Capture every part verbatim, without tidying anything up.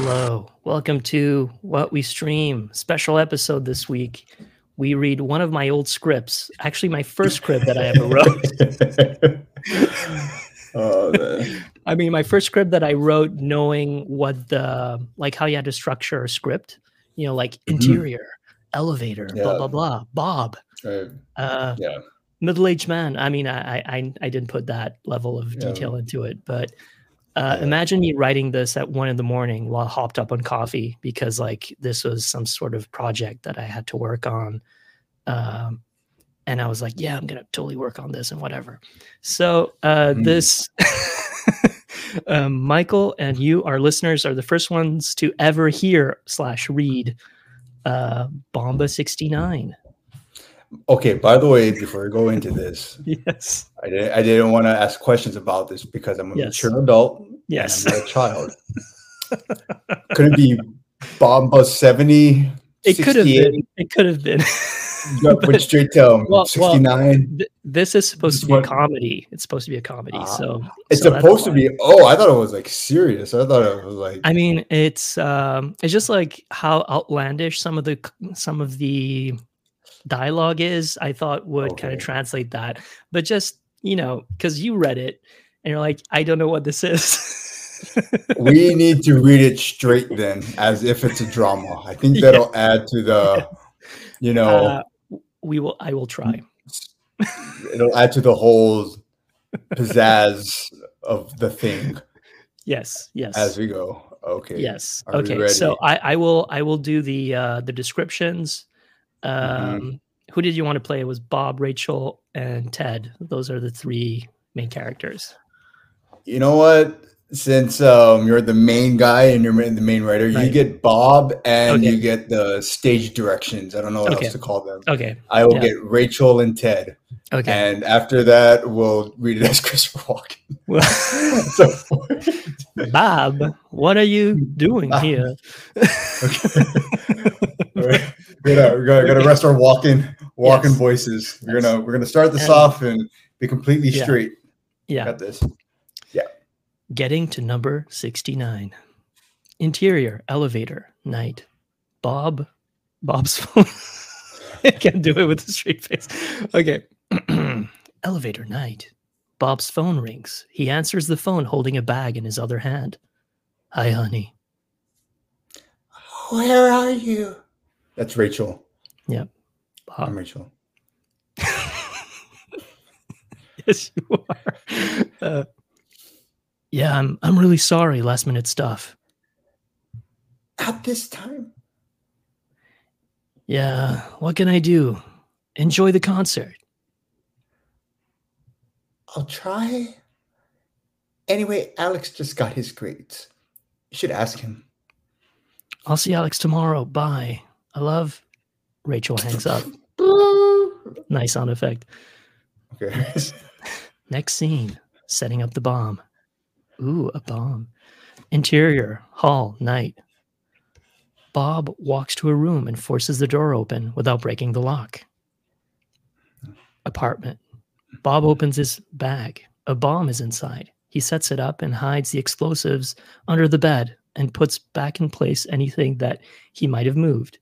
Hello, welcome to What We Stream, special episode this week. We read one of my old scripts, actually my first script that I ever wrote. Oh, man. I mean, my first script that I wrote knowing what the, like how you had to structure a script, you know, like interior, mm-hmm. elevator, yeah. blah, blah, blah, Bob, right. uh, yeah. middle-aged man. I mean, I, I, I didn't put that level of detail yeah. into it, but Uh, yeah. imagine me writing this at one in the morning while hopped up on coffee because like this was some sort of project that I had to work on. Um, and I was like, yeah, I'm going to totally work on this and whatever. So uh, mm. this, um, Michael and you, our listeners, are the first ones to ever hear slash read uh, Bomba sixty-nine. Okay, by the way, before we go into this, yes, I didn't, I didn't want to ask questions about this because I'm a yes. mature adult. Yes, and I'm a child. Could it be Bomba seventy? It could have been. It could have been. But straight down sixty-nine. Well, th- this is supposed this to be one. a comedy. It's supposed to be a comedy. Uh, so it's so supposed to be. Oh, I thought it was like serious. I thought it was like. I mean, it's um, it's just like how outlandish some of the some of the. dialogue is, I thought would okay. kind of translate that, but just, you know, because you read it and you're like, I don't know what this is. We need to read it straight then, as if it's a drama. I think that'll yeah. add to the, yeah. you know, uh, we will, I will try. It'll add to the whole pizzazz of the thing. Yes. Yes. As we go. Okay. Yes. Are okay. So I, I will, I will do the, uh, the descriptions. Um, mm-hmm. Who did you want to play? It was Bob, Rachel, and Ted. Those are the three main characters. You know what? Since um, you're the main guy and you're the main writer, right. you get Bob and okay. you get the stage directions. I don't know what okay. else to call them. Okay. I will yeah. get Rachel and Ted. Okay. And after that, we'll read it as Christopher Walken. So, Bob, what are you doing Bob. here? Okay. All right. We're gonna, we're gonna, we're gonna rest our walking, walking yes. voices. We're yes. gonna we're gonna start this and, off and be completely yeah. straight. Yeah, got this. Yeah. Getting to number sixty-nine. Interior elevator night. Bob, Bob's phone. I can't do it with a straight face. Okay. Elevator night. Bob's phone rings. He answers the phone, holding a bag in his other hand. Hi, honey. Where are you? That's Rachel. Yeah. Bob. I'm Rachel. Yes, you are. Uh, yeah, I'm I'm really sorry. Last minute stuff. At this time? Yeah. What can I do? Enjoy the concert. I'll try. Anyway, Alex just got his grades. You should ask him. I'll see Alex tomorrow. Bye. I love Rachel hangs up. Nice sound effect. Okay. Next, next scene, setting up the bomb. Ooh, a bomb. Interior, hall, night. Bob walks to a room and forces the door open without breaking the lock. Apartment. Bob opens his bag. A bomb is inside. He sets it up and hides the explosives under the bed and puts back in place anything that he might have moved.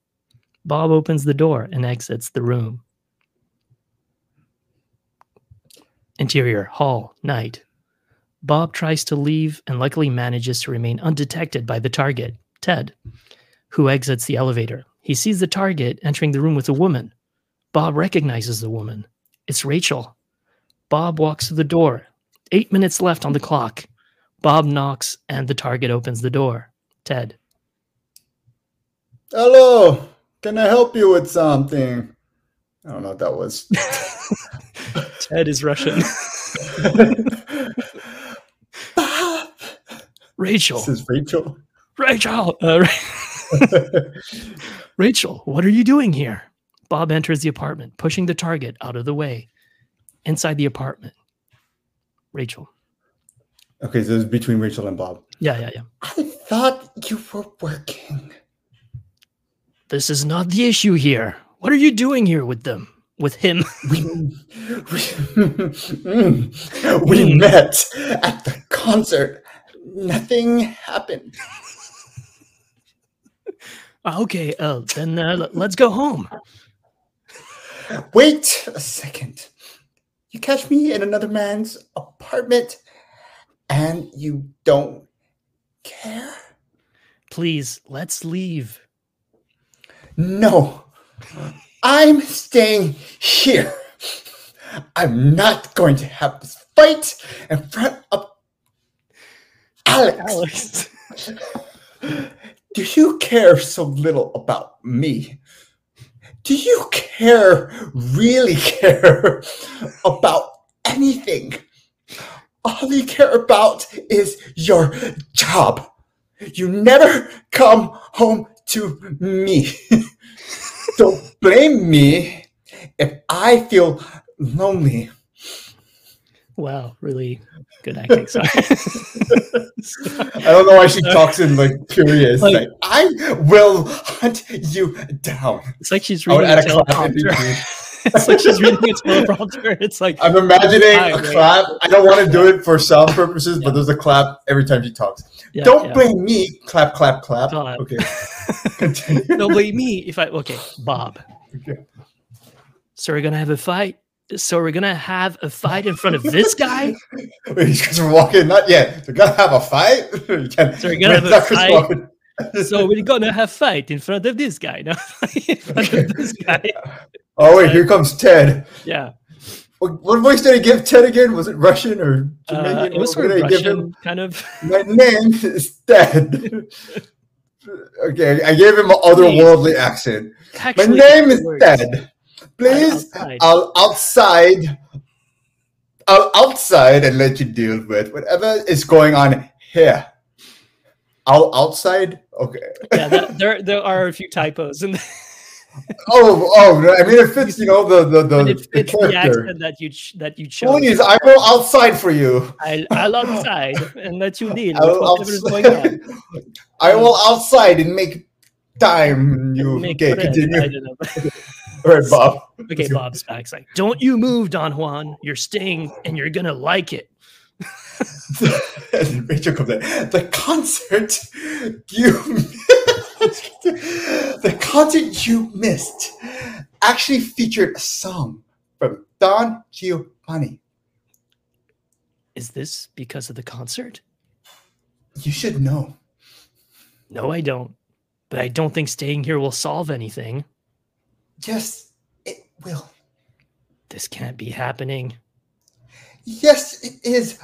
Bob opens the door and exits the room. Interior, hall, night. Bob tries to leave and luckily manages to remain undetected by the target, Ted, who exits the elevator. He sees the target entering the room with a woman. Bob recognizes the woman. It's Rachel. Bob walks to the door. Eight minutes left on the clock. Bob knocks and the target opens the door. Ted. Hello. Can I help you with something? I don't know what that was. Ted is Russian. Rachel. This is Rachel. Rachel. Uh, Rachel, what are you doing here? Bob enters the apartment, pushing the target out of the way. Inside the apartment. Rachel. Okay, so it's between Rachel and Bob. Yeah, yeah, yeah. I thought you were working. This is not the issue here. What are you doing here with them? With him? We, we, we met at the concert. Nothing happened. Okay, uh, then uh, let's go home. Wait a second. You catch me in another man's apartment and you don't care? Please, let's leave. No, I'm staying here. I'm not going to have this fight in front of Alex. Alex. Do you care so little about me? Do you care, really care about anything? All you care about is your job. You never come home to me. Don't blame me if I feel lonely. Wow, really good acting. Sorry. I don't know why she talks in like curious. Like, like I will hunt you down. It's like she's reading a teleprompter. It's like she's reading a teleprompter. It's like I'm imagining a clap. I don't want to do it for sound purposes, yeah. But there's a clap every time she talks. Yeah, don't yeah. blame me. Clap, clap, clap. God. Okay. Continue. Don't blame me if I. Okay, Bob. Okay. So we're gonna have a fight. So we're gonna have a fight in front of this guy. Wait, you guys are walking. Not yet. We're gonna have a fight. You can't, so we're gonna have a fight. So we're gonna have fight in front of this guy. No, in front okay. of this guy. Oh wait, here comes Ted. Yeah. What, what voice did I give Ted again? Was it Russian or Jamaican? Uh, it was sort of Russian, kind of. My name is Ted. Okay, I gave him an otherworldly accent. Actually, my name is works. Ted. Please, outside. I'll outside. I'll outside and let you deal with whatever is going on here. I'll outside. Okay. Yeah, that, there there are a few typos in. oh, oh! I mean, it fits. You know the the the, it fits the character the accent that you that you chose. Please, I will outside for you. I'll, I'll outside and let you deal with whatever is going on. I will outside and make time. You make okay? Friends. Continue. I don't know. All right, Bob. Okay, Bob's back. It's like, don't you move, Don Juan. You're staying, and you're gonna like it. Rachel comes in. The concert you, the concert you missed, actually featured a song from Don Giovanni. Is this because of the concert? You should know. No, I don't. But I don't think staying here will solve anything. Yes, it will. This can't be happening. Yes, it is,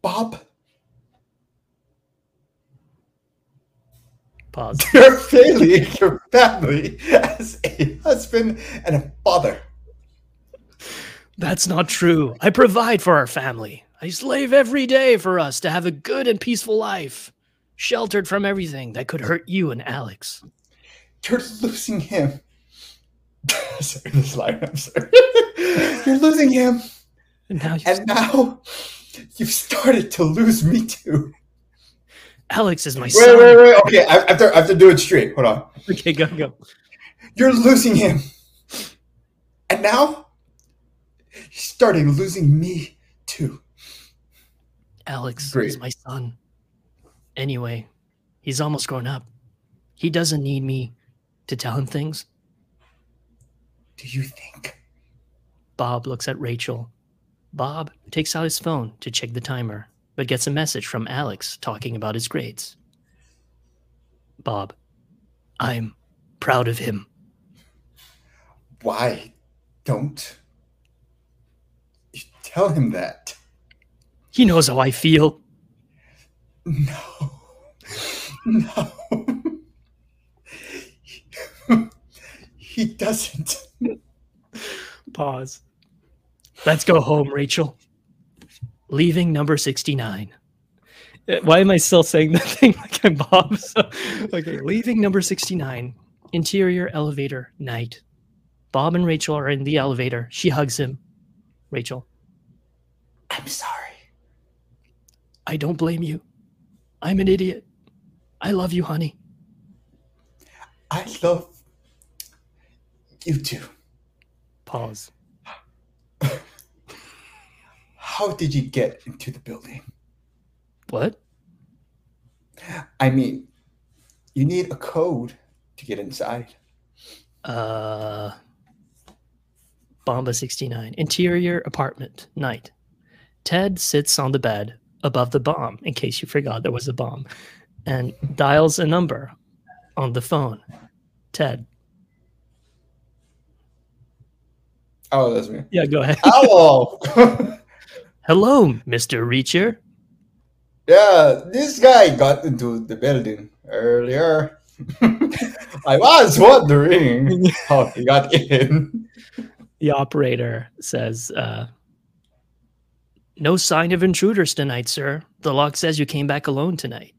Bob. Pause. You're failing your family as a husband and a father. That's not true. I provide for our family. I slave every day for us to have a good and peaceful life, sheltered from everything that could hurt you and Alex. You're losing him. Sorry, this line, I'm sorry. You're losing him. And, now, and now you've started to lose me too. Alex is my wait, son. Wait, wait, wait. Okay, I have, to, I have to do it straight. Hold on. Okay, go, go. You're losing him. And now you're starting losing me too. Alex Great. is my son. Anyway, he's almost grown up. He doesn't need me to tell him things. Do you think? Bob looks at Rachel. Bob takes out his phone to check the timer, but gets a message from Alex talking about his grades. Bob, I'm proud of him. Why don't you tell him that? He knows how I feel. No. No. He doesn't. Pause. Let's go home, Rachel. Leaving number sixty-nine. Why am I still saying that thing like I'm Bob? So, okay, leaving number sixty-nine. Interior elevator, night. Bob and Rachel are in the elevator. She hugs him. Rachel. I'm sorry. I don't blame you. I'm an idiot. I love you, honey. I love you too. Pause. How did you get into the building? What? I mean, you need a code to get inside? Uh, Bomba sixty-nine. Interior apartment, night. Ted sits on the bed above the bomb, in case you forgot there was a bomb, and dials a number on the phone. Ted. Oh, that's me. Yeah, go ahead. Hello. Hello, Mister Reacher. Yeah, this guy got into the building earlier. I was wondering how he got in. The operator says, uh, no sign of intruders tonight, sir. The lock says you came back alone tonight.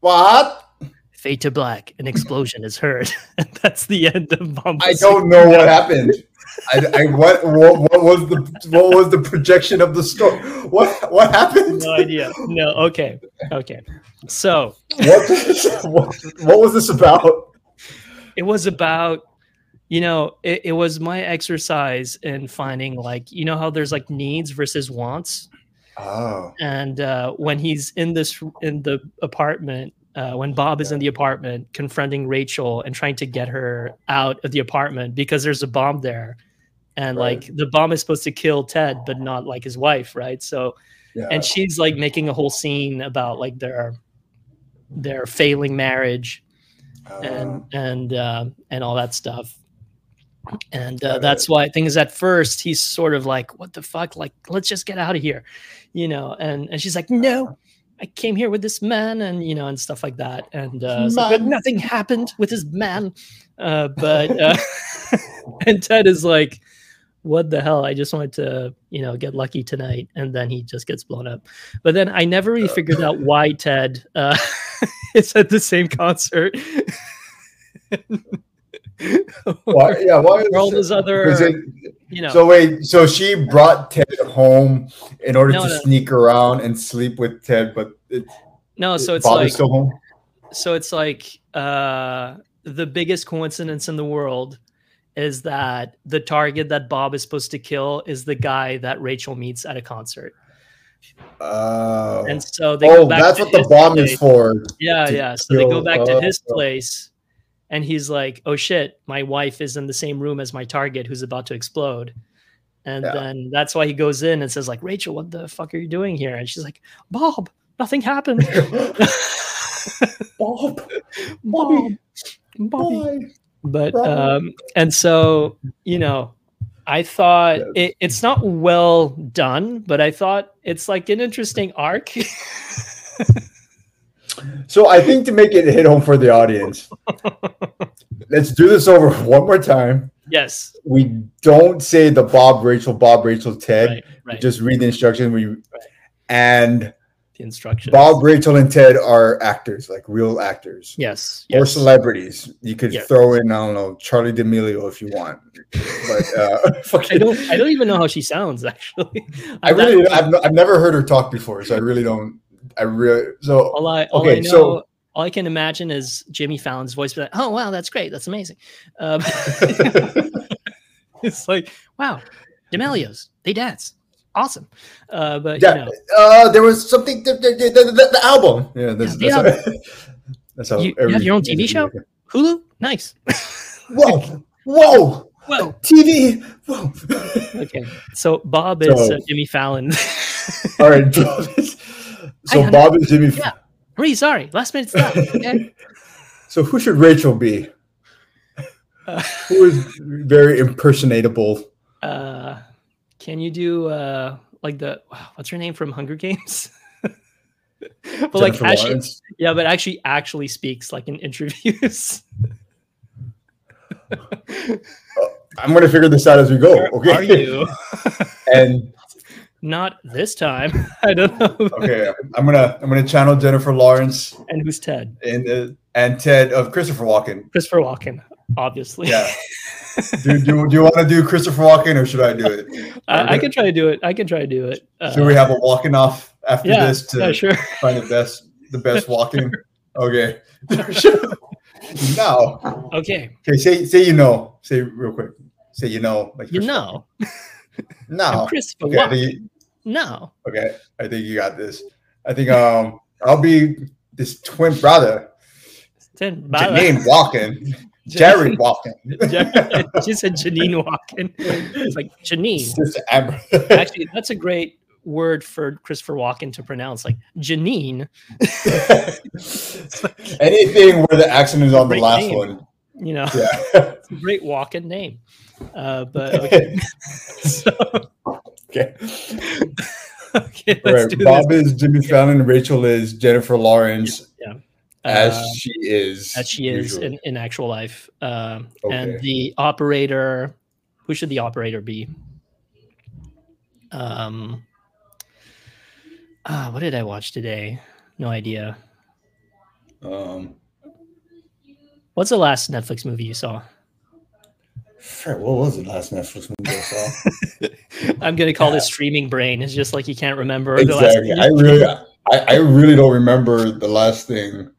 What? Fade to black. An explosion is heard. And that's the end of Bomba. I don't know what happened. I, I what, what what was the what was the projection of the story? What what happened? No idea. No. Okay. Okay. So what, what what was this about? It was about, you know, it, it was my exercise in finding, like, you know how there's like needs versus wants. Oh. And uh, when he's in this in the apartment. Uh, when Bob is in the apartment confronting Rachel and trying to get her out of the apartment because there's a bomb there, and right. like the bomb is supposed to kill Ted, but not like his wife. Right. So, yeah. And she's like making a whole scene about like their, their failing marriage uh, and, and, uh, and all that stuff. And uh, that's why I think is at first he's sort of like, what the fuck? Like, let's just get out of here, you know? And, and she's like, no, I came here with this man, and you know, and stuff like that, and uh, so, but nothing happened with his man. Uh, but uh, and Ted is like, "What the hell? I just wanted to, you know, get lucky tonight," and then he just gets blown up. But then I never really figured out why Ted uh, is at the same concert. Why? Yeah, why is all those other? It, you know. So wait, so she brought Ted home in order no, to no. sneak around and sleep with Ted, but it, no, so it's like still home? so it's like uh, the biggest coincidence in the world is that the target that Bob is supposed to kill is the guy that Rachel meets at a concert. Oh, uh, and so they oh, go back. That's to what the bomb place. is for. Yeah, yeah. So kill. they go back uh, to his place. And he's like, oh, shit, my wife is in the same room as my target who's about to explode. And yeah. then that's why he goes in and says, like, Rachel, what the fuck are you doing here? And she's like, Bob, nothing happened. Bob, Bobby, Bobby. But um, and so, you know, I thought yes. it, it's not well done, but I thought it's like an interesting arc. So I think to make it hit home for the audience, let's do this over one more time. Yes. We don't say the Bob, Rachel, Bob, Rachel, Ted. Right, right. We just read the instructions. We right. And the instructions. Bob, Rachel, and Ted are actors, like real actors. Yes. Or yes. celebrities. You could yes. throw in, I don't know, Charli D'Amelio if you want. But uh, fucking, I don't. I don't even know how she sounds. Actually, I really. I've, I've never heard her talk before, so I really don't. I really so all I all okay, I know so, all I can imagine is Jimmy Fallon's voice, like, oh wow, that's great, that's amazing. Um, it's like, wow, D'Amelio's, they dance, awesome. Uh, but yeah, you know, uh, there was something th- th- th- th- the album, yeah, that's, yeah, that's, album. How, that's how you, you have your own T V show, America. Hulu, nice. Whoa, whoa, whoa, T V, whoa. Okay, so Bob is so, uh, Jimmy Fallon. All right, Bob is. So I, Bob and Jimmy. Yeah, really sorry. Last minute stuff. Okay. So who should Rachel be? Uh, who is very impersonatable? Uh, can you do uh, like the what's her name from Hunger Games? But Jennifer like actually, Lawrence. Yeah, but actually, actually speaks like in interviews. I'm gonna figure this out as we go. Where okay. Are you? And. Not this time. I don't know. Okay, I'm gonna I'm gonna channel Jennifer Lawrence. And who's Ted? And uh, and Ted of Christopher Walken. Christopher Walken, obviously. Yeah. do, do, do you want to do Christopher Walken, or should I do it? I, I can try to do it. I can try to do it. Uh, should we have a walking off after yeah, this to yeah, sure. find the best the best walking? Okay. Now. Okay. Okay. Say say you know. Say real quick. Say you know. Like you know. No. Christopher Walken. Okay, No. Okay, I think you got this. I think um, I'll be this twin brother Janine Bala. Walken. Jerry Walken. She said Janine Walken. It's like Janine. Actually, that's a great word for Christopher Walken to pronounce, like Janine. Like, anything where the accent is on the last name. One. You know, yeah. It's a great Walken name. Uh, but okay. So, okay. Okay, let's right. do Bob this. Is Jimmy yeah. Fallon. Rachel is Jennifer Lawrence. Yeah. yeah. As uh, she is. As she is in, in actual life. Uh, okay. And the operator. Who should the operator be? Um. Ah, what did I watch today? No idea. Um. What's the last Netflix movie you saw? What was the last Netflix movie I saw? I'm gonna call yeah. this streaming brain. It's just like you can't remember. Exactly. The last I really, I, I really don't remember the last thing.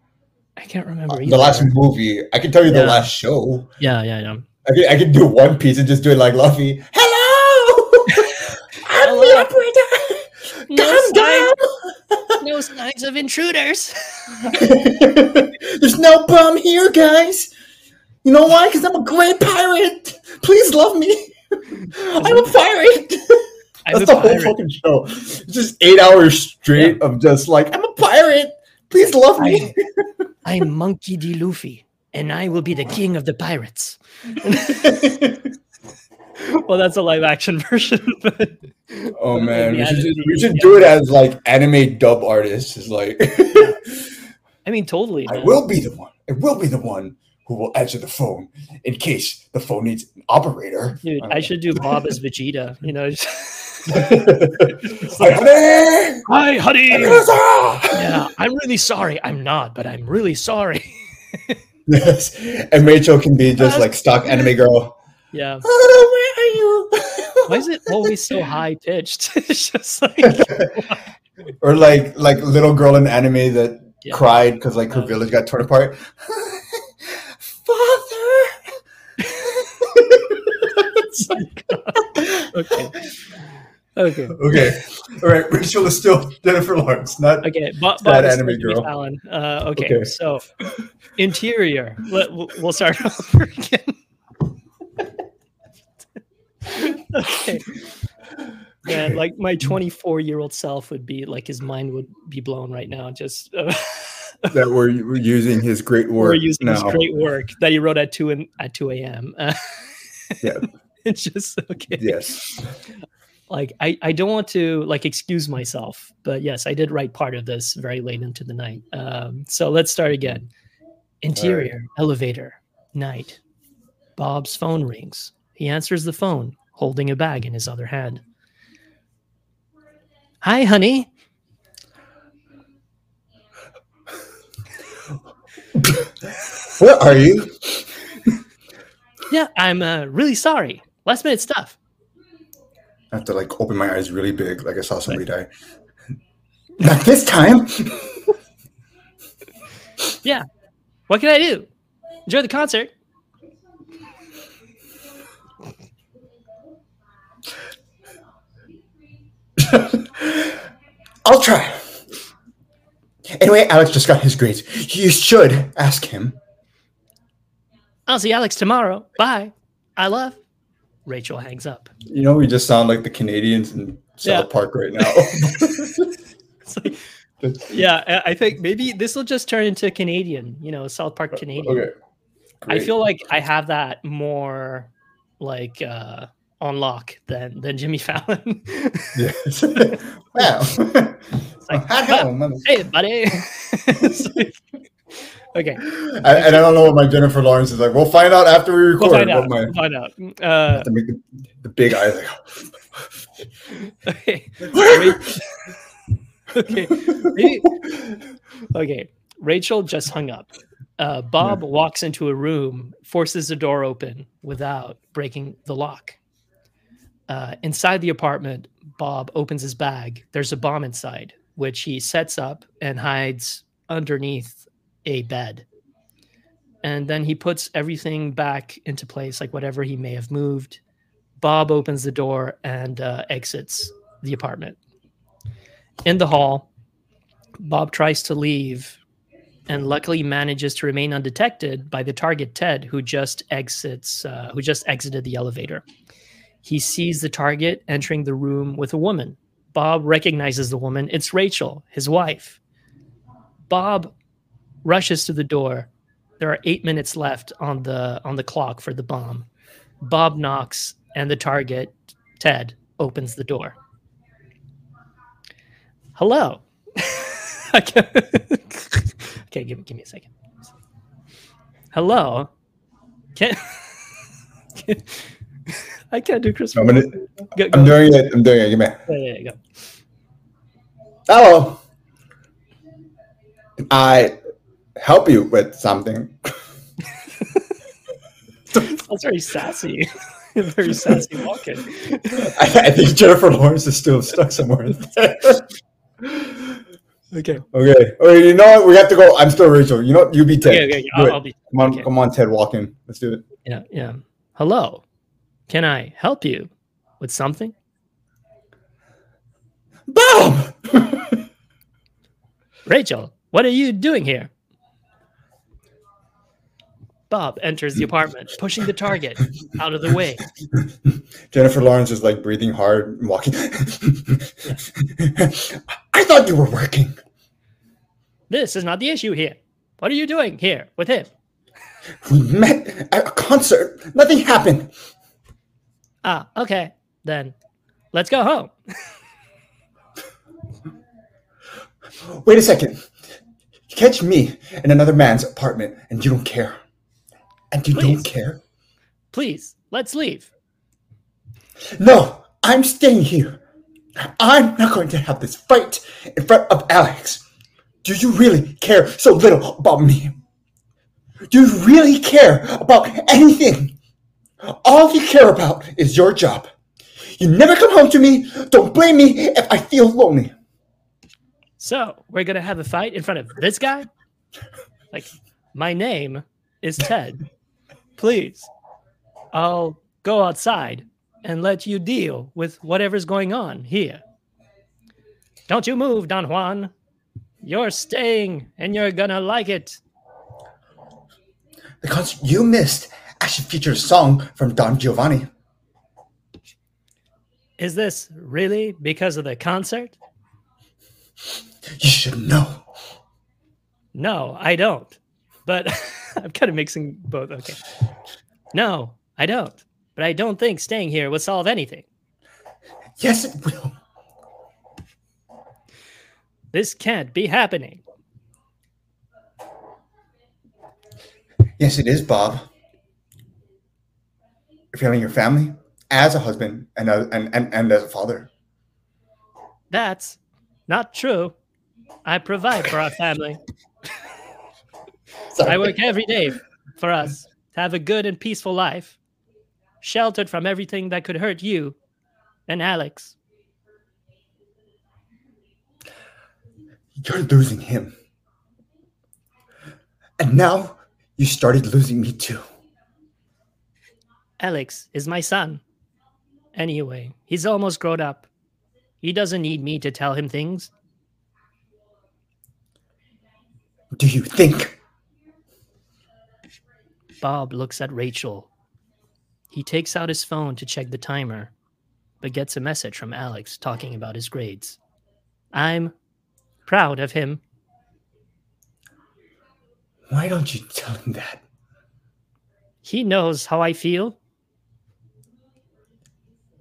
I can't remember either. The last movie. I can tell you yeah. the last show. Yeah, yeah, yeah. I can, I can do One Piece and just do it like Luffy. Hello, I'm the operator. No Calm sign, down. No signs of intruders. There's no bomb here, guys. You know why? Because I'm a great pirate. Please love me. I'm a pirate. I'm That's a the pirate. Whole fucking show. It's just eight hours straight yeah. of just like, I'm a pirate. Please love me. I'm, I'm Monkey D. Luffy, and I will be the king of the pirates. Well, that's a live action version. But oh man, we should, do, we should do it as like anime dub artists. Is like, I mean, totally. I man. will be the one. I will be the one who will answer the phone in case the phone needs an operator. Dude, I, I should do Bob as Vegeta. You know. Hi, honey. Hi, honey. Yeah, I'm really sorry. I'm not, but I'm really sorry. Yes, and Rachel can be just like stock anime girl. Yeah. Oh, where are you? Why is it always so high pitched? It's just like, or like like little girl in anime that yeah. cried because like her um, village got torn apart. Father. Okay. Okay. Okay. All right. Rachel is still Jennifer Lawrence, not okay. Bob, Bob that anime girl. Alan. Uh, okay. okay. So, interior. Let, we'll start over again. Okay. Man, like my twenty-four-year-old self would be like, his mind would be blown right now. Just. Uh, that we're, we're using his great work. We're using now. his great work that he wrote at two in, at two a m. Uh, yeah, it's just okay. Yes, like I, I don't want to like excuse myself, but yes, I did write part of this very late into the night. Um, so let's start again. Interior, right. Elevator, night. Bob's phone rings. He answers the phone, holding a bag in his other hand. Hi, honey. Where are you? Yeah, I'm uh, really sorry. Last minute stuff. I have to like open my eyes really big, like I saw somebody die. Not this time. Yeah. What can I do? Enjoy the concert. I'll try. Anyway, Alex just got his grades. You should ask him. I'll see Alex tomorrow. Bye. I love. Rachel hangs up. You know, we just sound like the Canadians in yeah. South Park right now. It's like, yeah, I think maybe this will just turn into Canadian, you know, South Park Canadian. Okay. I feel like I have that more like uh, on lock than, than Jimmy Fallon. Yes. Wow. Like, oh, hey, buddy. Like, okay. I, and I don't know what my Jennifer Lawrence is like. We'll find out after we record. We'll find out. My, we'll find out. Uh, I have to make the, the big eyes. Okay. Okay. Okay. Rachel just hung up. Uh, Bob yeah. walks into a room, forces the door open without breaking the lock. Uh, inside the apartment, Bob opens his bag. There's a bomb inside, which he sets up and hides underneath a bed. And then he puts everything back into place, like whatever he may have moved. Bob opens the door and uh, exits the apartment. In the hall, Bob tries to leave and luckily manages to remain undetected by the target, Ted, who just exits, uh, who just exited the elevator. He sees the target entering the room with a woman. Bob recognizes the woman. It's Rachel, his wife. Bob rushes to the door. There are eight minutes left on the on the clock for the bomb. Bob knocks, and the target, Ted, opens the door. Hello. Okay, give me give me a second. Hello. Can, can I can't do Christmas. I'm, go, go. I'm doing it. I'm doing it. Give me. Yeah, yeah, go. Hello. I help you with something. That's very sassy. Very sassy walking. I, I think Jennifer Lawrence is still stuck somewhere. Okay. Okay. Okay. You know what? We have to go. I'm still Rachel. You know, you be Ted. Okay, okay, okay. I'll, I'll be. Come on, okay. Come on, Ted. Walk in. Let's do it. Yeah. Yeah. Hello. Can I help you with something? Bob. Rachel, what are you doing here? Bob enters the apartment, pushing the target out of the way. Jennifer Lawrence is like breathing hard and walking. Yeah. I thought you were working. This is not the issue here. What are you doing here with him? We met at a concert. Nothing happened. Ah, okay. Then let's go home. Wait a second. You catch me in another man's apartment and you don't care. And you Please. don't care? Please, let's leave. No, I'm staying here. I'm not going to have this fight in front of Alex. Do you really care so little about me? Do you really care about anything? All you care about is your job. You never come home to me. Don't blame me if I feel lonely. So, we're going to have a fight in front of this guy? Like, my name is Ted. Please, I'll go outside and let you deal with whatever's going on here. Don't you move, Don Juan. You're staying, and you're gonna like it. The concert you missed actually features a song from Don Giovanni. Is this really because of the concert? You should know. No, I don't. But I'm kind of mixing both. Okay. No, I don't. But I don't think staying here will solve anything. Yes, it will. This can't be happening. Yes, it is, Bob. You're failing your family as a husband and, a, and, and, and as a father. That's not true. I provide for our family. Sorry. I work every day for us to have a good and peaceful life, sheltered from everything that could hurt you and Alex. You're losing him. And now you started losing me too. Alex is my son. Anyway, he's almost grown up. He doesn't need me to tell him things. Do you think? Bob looks at Rachel. He takes out his phone to check the timer, but gets a message from Alex talking about his grades. I'm proud of him. Why don't you tell him that? He knows how I feel.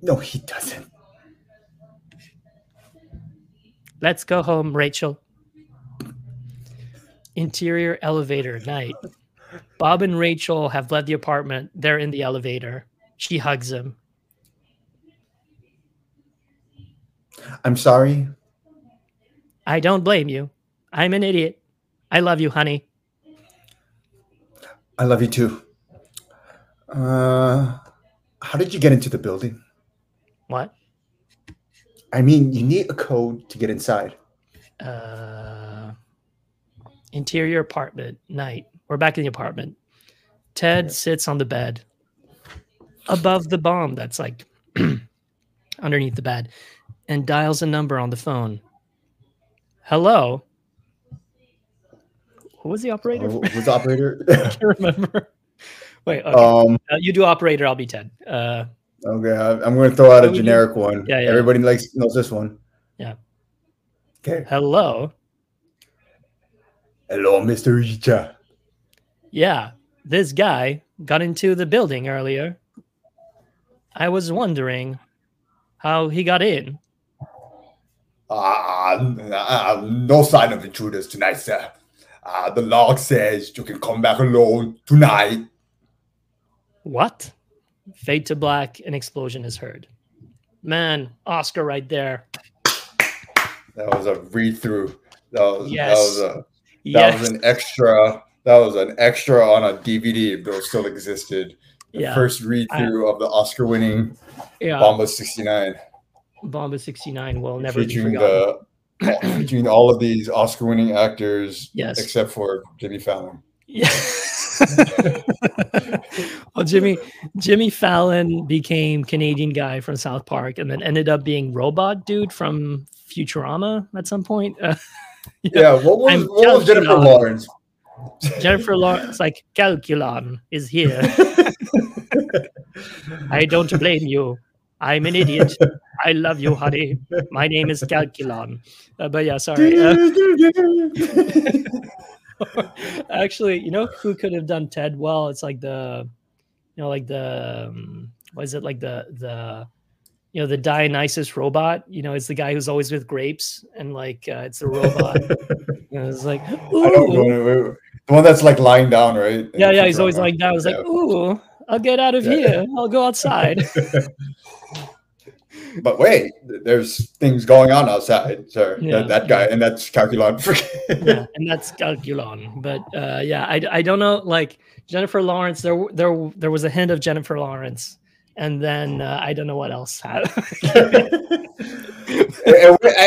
No, he doesn't. Let's go home, Rachel. Interior elevator night. Bob and Rachel have left the apartment. They're in the elevator. She hugs him. I'm sorry. I don't blame you. I'm an idiot. I love you, honey. I love you too. Uh, how did you get into the building? What? I mean, you need a code to get inside. Uh, interior apartment night. We're back in the apartment. Ted sits on the bed above the bomb that's like underneath the bed and dials a number on the phone. Hello. What was the operator? Uh, was the operator? I can't remember. Wait. Okay. Um, uh, you do operator. I'll be Ted. Uh, okay. I'm going to throw out a generic one. Yeah, yeah. Everybody likes knows this one. Yeah. Okay. Hello. Hello, Mister Icha. Yeah. This guy got into the building earlier. I was wondering how he got in. Uh, uh, no sign of intruders tonight, sir. Uh, the log says you can come back alone tonight. What? Fade to black, an explosion is heard. Man, Oscar right there. That was a read-through. That was, yes. That was, a, that yes. was an extra... That was an extra on a D V D, if those still existed. The yeah. first read-through of the Oscar-winning yeah. Bomba sixty-nine. Bomba sixty-nine will never featuring be forgotten. The, featuring all of these Oscar-winning actors, yes. except for Jimmy Fallon. Yeah. Well, Jimmy Jimmy Fallon became Canadian guy from South Park and then ended up being Robot Dude from Futurama at some point. Uh, yeah. yeah, what was, what was Jennifer Lawrence? Jennifer Lawrence, like, Calculon is here. I don't blame you. I'm an idiot. I love you, honey. My name is Calculon. Uh, but yeah, sorry. Uh, actually, you know who could have done Ted well? It's like the, you know, like the, um, what is it? Like the, the, you know, the Dionysus robot. You know, it's the guy who's always with grapes. And like, uh, it's the robot. And it's like, ooh. I don't know. The one that's like lying down, right? Yeah, yeah. He's always lying down. I was like, ooh, I'll get out of yeah. here. I'll go outside. But wait, there's things going on outside. So yeah. that, that guy, and that's Calculon. Yeah, and that's Calculon. But uh, yeah, I, I don't know. Like Jennifer Lawrence, there there there was a hint of Jennifer Lawrence, and then uh, I don't know what else. I,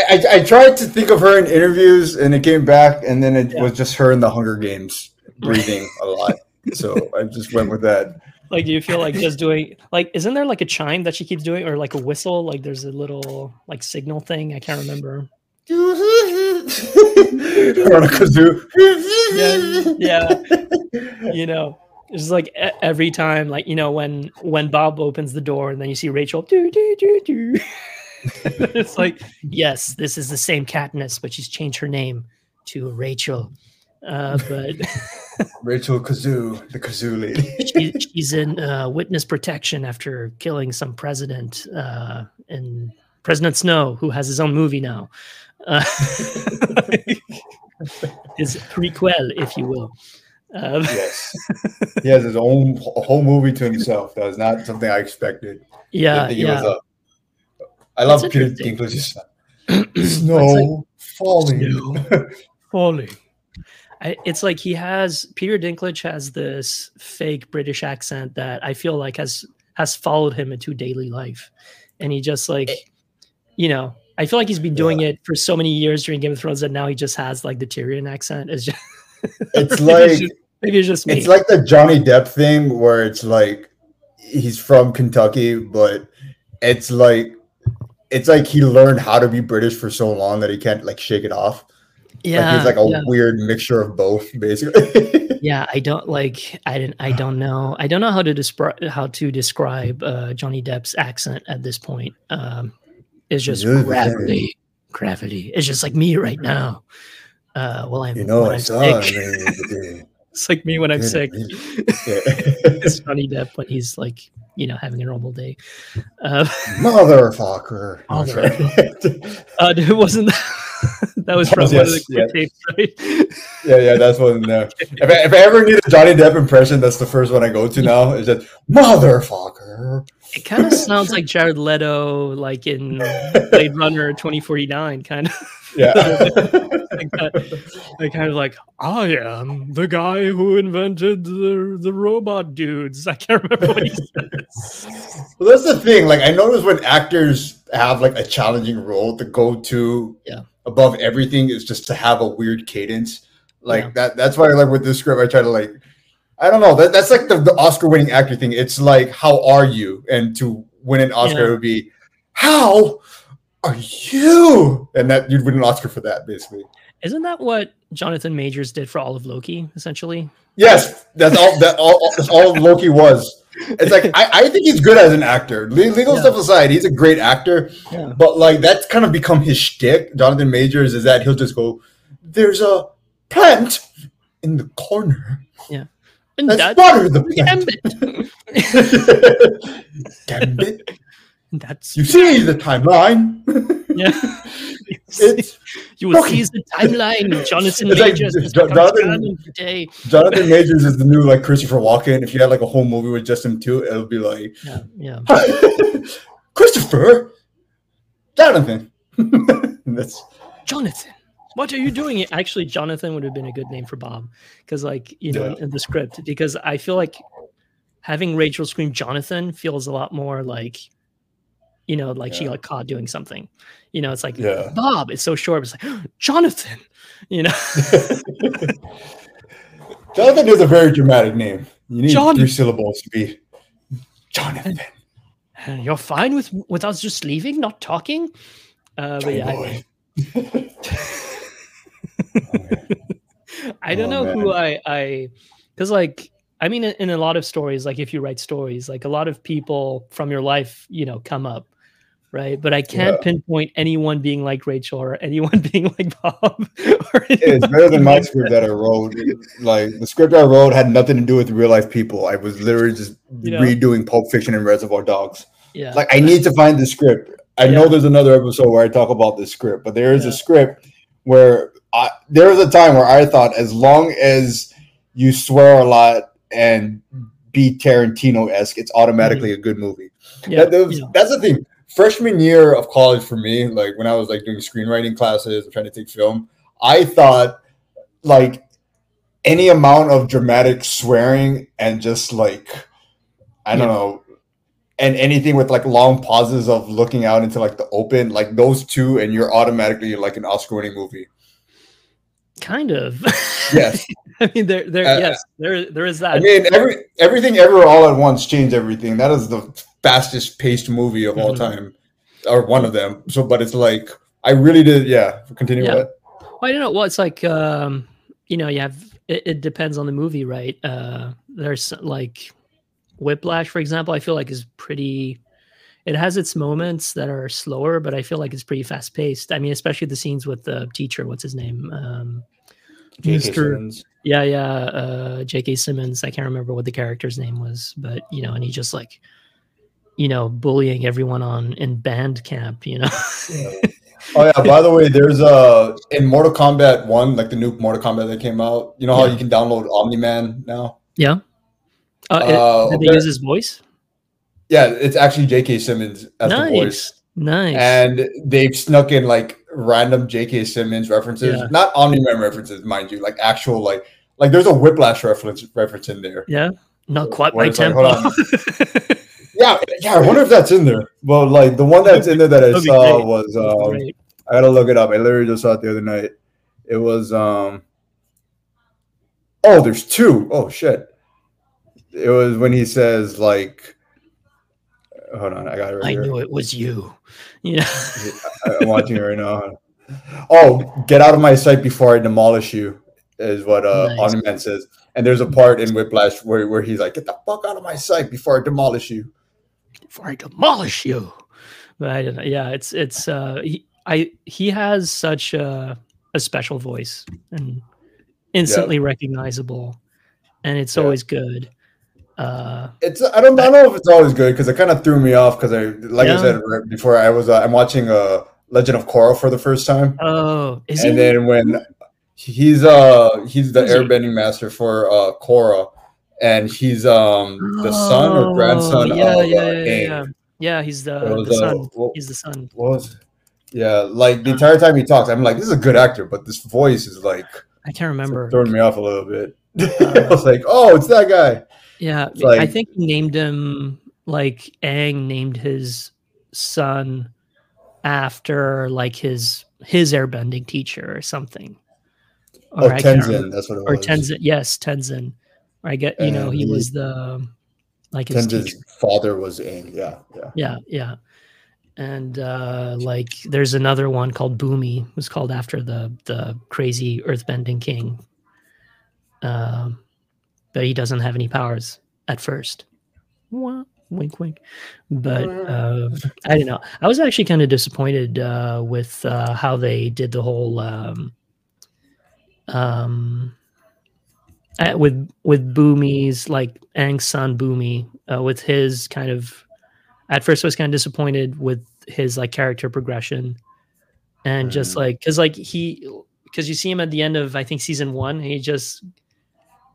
I, I tried to think of her in interviews, and it came back, and then it yeah. was just her in the Hunger Games breathing a lot. So I just went with that. Like, do you feel like just doing, like, isn't there like a chime that she keeps doing, or like a whistle? Like, there's a little like signal thing. I can't remember. Or a kazoo. Yeah, yeah. You know, it's like every time, like, you know, when when Bob opens the door, and then you see Rachel. Do, do, do, do. It's like, yes, this is the same Katniss, but she's changed her name to Rachel. Uh, but Rachel Kazoo, the Kazoo lady. she, she's in uh, witness protection after killing some president uh, and President Snow, who has his own movie now. Uh, his prequel, if you will. Um, yes, he has his own whole movie to himself. That was not something I expected. Yeah, yeah. Was a, I love Peter Dinklage's Snow like, falling, snow falling. I, it's like he has Peter Dinklage has this fake British accent that I feel like has has followed him into daily life, and he just like, you know, I feel like he's been doing yeah. it for so many years during Game of Thrones that now he just has like the Tyrion accent. It's just it's maybe like it's just, maybe it's just me. It's like the Johnny Depp thing where it's like he's from Kentucky, but it's like. It's like he learned how to be British for so long that he can't like shake it off. Yeah, like he's like a yeah. weird mixture of both, basically. yeah, I don't like. I didn't. I don't know. I don't know how to describe how to describe uh, Johnny Depp's accent at this point. Um, it's just You're gravity, there. gravity. It's just like me right now. Uh, well, I'm. You know, I saw. It's like me when I'm sick. Yeah. It's Johnny Depp when he's like, you know, having a normal day. Uh, Motherfucker. Motherfucker. uh, it wasn't that. That was from yes, one of the yes. tapes, right? Yeah, yeah, that's one there. Uh, if, I, if I ever need a Johnny Depp impression, that's the first one I go to now. It's just, motherfucker. It kind of sounds like Jared Leto, like in Blade Runner twenty forty-nine, kind of. Yeah, like that, they're kind of like, I am the guy who invented the, the robot dudes. I can't remember what he says. Well, that's the thing. Like, I notice when actors have like a challenging role, the go-to yeah. above everything is just to have a weird cadence. Like yeah. that. That's why, like with this script, I try to like, I don't know. That, that's like the, the Oscar-winning actor thing. It's like, how are you? And to win an Oscar, yeah. it would be how. Are you? And that you'd win an Oscar for that, basically. Isn't that what Jonathan Majors did for all of Loki, essentially? Yes, that's all. That all that's all of Loki was. It's like I, I think he's good as an actor. Legal yeah. stuff aside, he's a great actor. Yeah. But like that's kind of become his shtick. Jonathan Majors is that he'll just go, "There's a plant in the corner." Yeah, and that's that's water the plant. Gambit. Gambit. That's you see the timeline. Yeah, you, see, you will see the timeline. Jonathan it's Majors like, is Jonathan, today. Jonathan Majors is the new like Christopher Walken. If you had like a whole movie with just him too, it would be like yeah, yeah. Christopher, Jonathan. That's Jonathan. What are you doing? Actually, Jonathan would have been a good name for Bob because, like you know, yeah. in the script, because I feel like having Rachel scream Jonathan feels a lot more like. You know, like yeah. she got caught doing something. You know, it's like yeah. Bob. It's so short. It's like oh, Jonathan. You know, Jonathan is a very dramatic name. You need John- three syllables to be Jonathan. And, uh, you're fine with with us just leaving, not talking. Uh, but yeah, I, I don't oh, know man. who I I because like. I mean, in a lot of stories, like if you write stories, like a lot of people from your life, you know, come up, right? But I can't yeah. pinpoint anyone being like Rachel or anyone being like Bob. It's better than my script that I wrote. Like the script I wrote had nothing to do with real life people. I was literally just you know? redoing Pulp Fiction and Reservoir Dogs. Yeah. Like I need to find the script. I yeah. know there's another episode where I talk about this script, but there is yeah. a script where I, there was a time where I thought as long as you swear a lot, and be Tarantino-esque, it's automatically mm-hmm. a good movie. Yeah, that, that was, yeah. That's the thing. Freshman year of college for me, like when I was like doing screenwriting classes and trying to take film, I thought like any amount of dramatic swearing and just like, I don't yeah. know, and anything with like long pauses of looking out into like the open, like those two and you're automatically like an Oscar-winning movie. Kind of. Yes. I mean, there, there, uh, yes, there, there is that. I mean, every everything, ever, all at once, Change Everything. That is the fastest paced movie of all mm-hmm. time, or one of them. So, but it's like I really did, yeah. Continue yeah. with that. Well, I don't know. Well, it's like um, you know, you have it, it depends on the movie, right? Uh, there's like Whiplash, for example. I feel like is pretty. It has its moments that are slower, but I feel like it's pretty fast paced. I mean, especially the scenes with the teacher. What's his name? Um, Mister Yeah, yeah, uh, J K Simmons. I can't remember what the character's name was, but you know, and he just like, you know, bullying everyone on in band camp, you know. yeah. Oh yeah. By the way, there's a in Mortal Kombat One, like the new Mortal Kombat that came out. You know how yeah. you can download Omni-Man now. Yeah. Uh, uh, did they okay. use his voice? Yeah, it's actually J K Simmons as nice. the voice. Nice. And they've snuck in like random J K Simmons references, yeah. not Omni-Man references, mind you, like actual like like there's a Whiplash reference reference in there. Yeah, not quite my tempo. Like, yeah, yeah. I wonder if that's in there. Well, like the one that's in there that I saw great. was um, I gotta look it up. I literally just saw it the other night. It was um oh, there's two. Oh shit! It was when he says like. Hold on, I got it right I here. Knew it was you. Yeah. I'm watching it right now. Oh, get out of my sight before I demolish you is what uh, nice. Omni-Man says. And there's a part in Whiplash where, where he's like, get the fuck out of my sight before I demolish you. Before I demolish you. But I don't know. Yeah, it's, it's, uh, he, I, he has such a, a special voice and instantly yeah. recognizable. And it's yeah. always good. Uh, it's I don't I don't know if it's always good because it kind of threw me off because I like yeah. I said right before I was uh, I'm watching uh, Legend of Korra for the first time. Oh, is and he? Then when he's uh he's the airbending master for uh, Korra, and he's um the oh, son or grandson yeah, of yeah, uh, yeah, yeah yeah he's the, was, the son uh, what, he's the son. What was it? Yeah, like the entire time he talks, I'm like this is a good actor, but this voice is like I can't remember like throwing me off a little bit. Uh, I was like, oh, it's that guy. Yeah, like, I think he named him, like, Aang named his son after, like, his his airbending teacher or something. Or oh, I Tenzin, that's what it or was. Or Tenzin, yes, Tenzin. Or I get, you and know, he, he was the, like, his Tenzin's teacher. Father was Aang, yeah, yeah. Yeah, yeah. And uh, like, there's another one called Boomy. It was called after the the crazy earthbending king. Uh, but he doesn't have any powers at first. Wah, wink, wink. But uh, I don't know. I was actually kind of disappointed uh, with uh, how they did the whole. Um, um, I, with with Boomy's, like Aang San Boomy, uh, with his kind of. At first, I was kind of disappointed with his like character progression, and just like because like he because you see him at the end of I think season one, and he just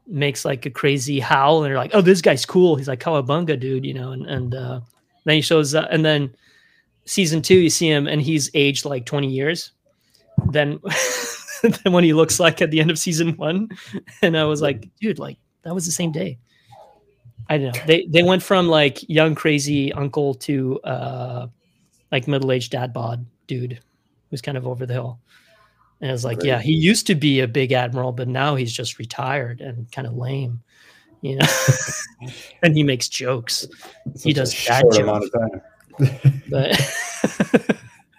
makes like a crazy howl, and you're like, oh, this guy's cool. He's like Kawabunga, dude, you know. And and uh, then he shows up, and then season two, you see him, and he's aged like twenty years. Then then when he looks like at the end of season one, and I was like, dude, like that was the same day. I don't know. They they went from like young crazy uncle to uh, like middle aged dad bod dude who's kind of over the hill. And I was like, right. Yeah, he used to be a big admiral, but now he's just retired and kind of lame, you know. And he makes jokes. It's he does dad jokes. But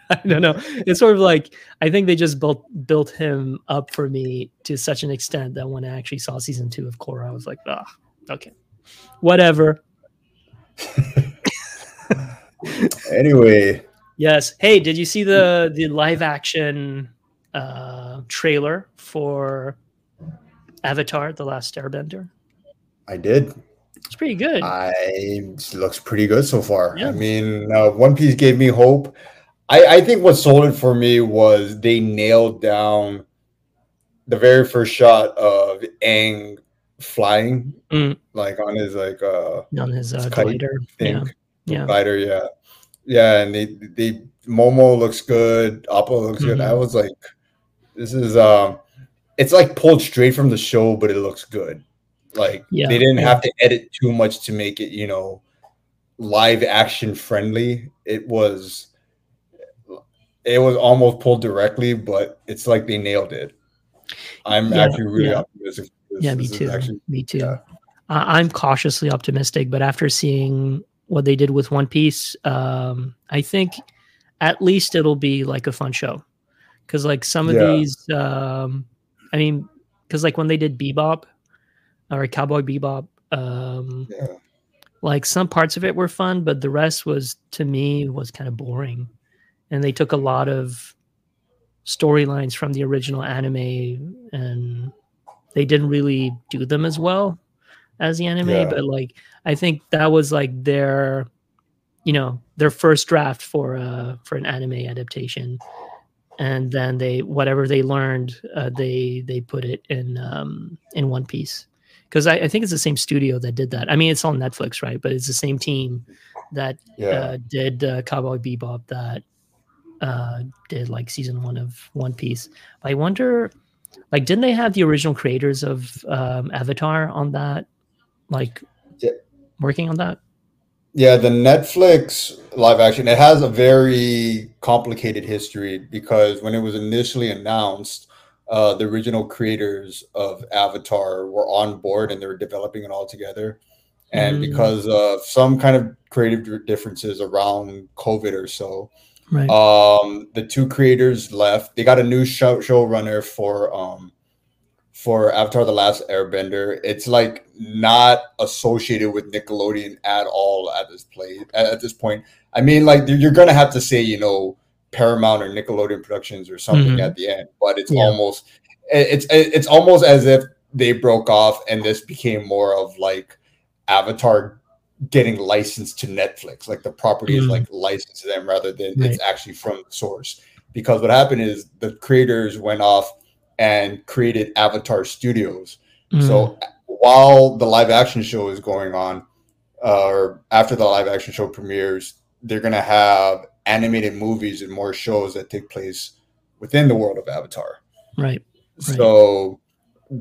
I don't know. It's sort of like I think they just built built him up for me to such an extent that when I actually saw season two of Korra, I was like, ah, oh, okay. Whatever. Anyway. Yes. Hey, did you see the the live action uh, trailer for Avatar: The Last Airbender? I did. It's pretty good. I it looks pretty good so far. Yeah. I mean, uh, One Piece gave me hope. I, I think what sold it for me was they nailed down the very first shot of Aang flying mm. like on his like uh on his, uh, his glider thing. Yeah. yeah glider yeah yeah and they they Momo looks good, Appa looks mm-hmm. good. I was like, this is um it's like pulled straight from the show, but it looks good. Like yeah. they didn't yeah. have to edit too much to make it, you know, live action friendly. It was it was almost pulled directly, but it's like they nailed it. I'm yeah, actually really yeah. optimistic. This, yeah, me too. Actually, me too. Yeah. I- I'm cautiously optimistic, but after seeing what they did with One Piece, um, I think at least it'll be like a fun show. Because like some of yeah. these, um, I mean, because like when they did Bebop or Cowboy Bebop, um, yeah. like some parts of it were fun, but the rest was to me was kind of boring, and they took a lot of storylines from the original anime and. They didn't really do them as well as the anime, yeah. but like I think that was like their, you know, their first draft for uh for an anime adaptation, and then they whatever they learned, uh, they they put it in um in One Piece, because I, I think it's the same studio that did that. I mean, it's on Netflix, right? But it's the same team that yeah. uh, did uh, Cowboy Bebop that uh, did like season one of One Piece. I wonder. Like, didn't they have the original creators of um, Avatar on that, like, yeah. working on that? Yeah, the Netflix live action, it has a very complicated history because when it was initially announced, uh, the original creators of Avatar were on board and they were developing it all together. And mm-hmm. because of some kind of creative differences around COVID or so, right. Um, the two creators left. They got a new show showrunner for um for Avatar: The Last Airbender. It's like not associated with Nickelodeon at all at this play at, at this point. I mean, like you're gonna have to say, you know, Paramount or Nickelodeon Productions or something mm-hmm. at the end, but it's yeah. almost it's it's almost as if they broke off and this became more of like Avatar. Getting licensed to Netflix, like the property mm-hmm. is like licensed to them rather than right. it's actually from the source. Because what happened is the creators went off and created Avatar Studios. Mm-hmm. So while the live action show is going on, uh, or after the live action show premieres, they're going to have animated movies and more shows that take place within the world of Avatar. Right. right. So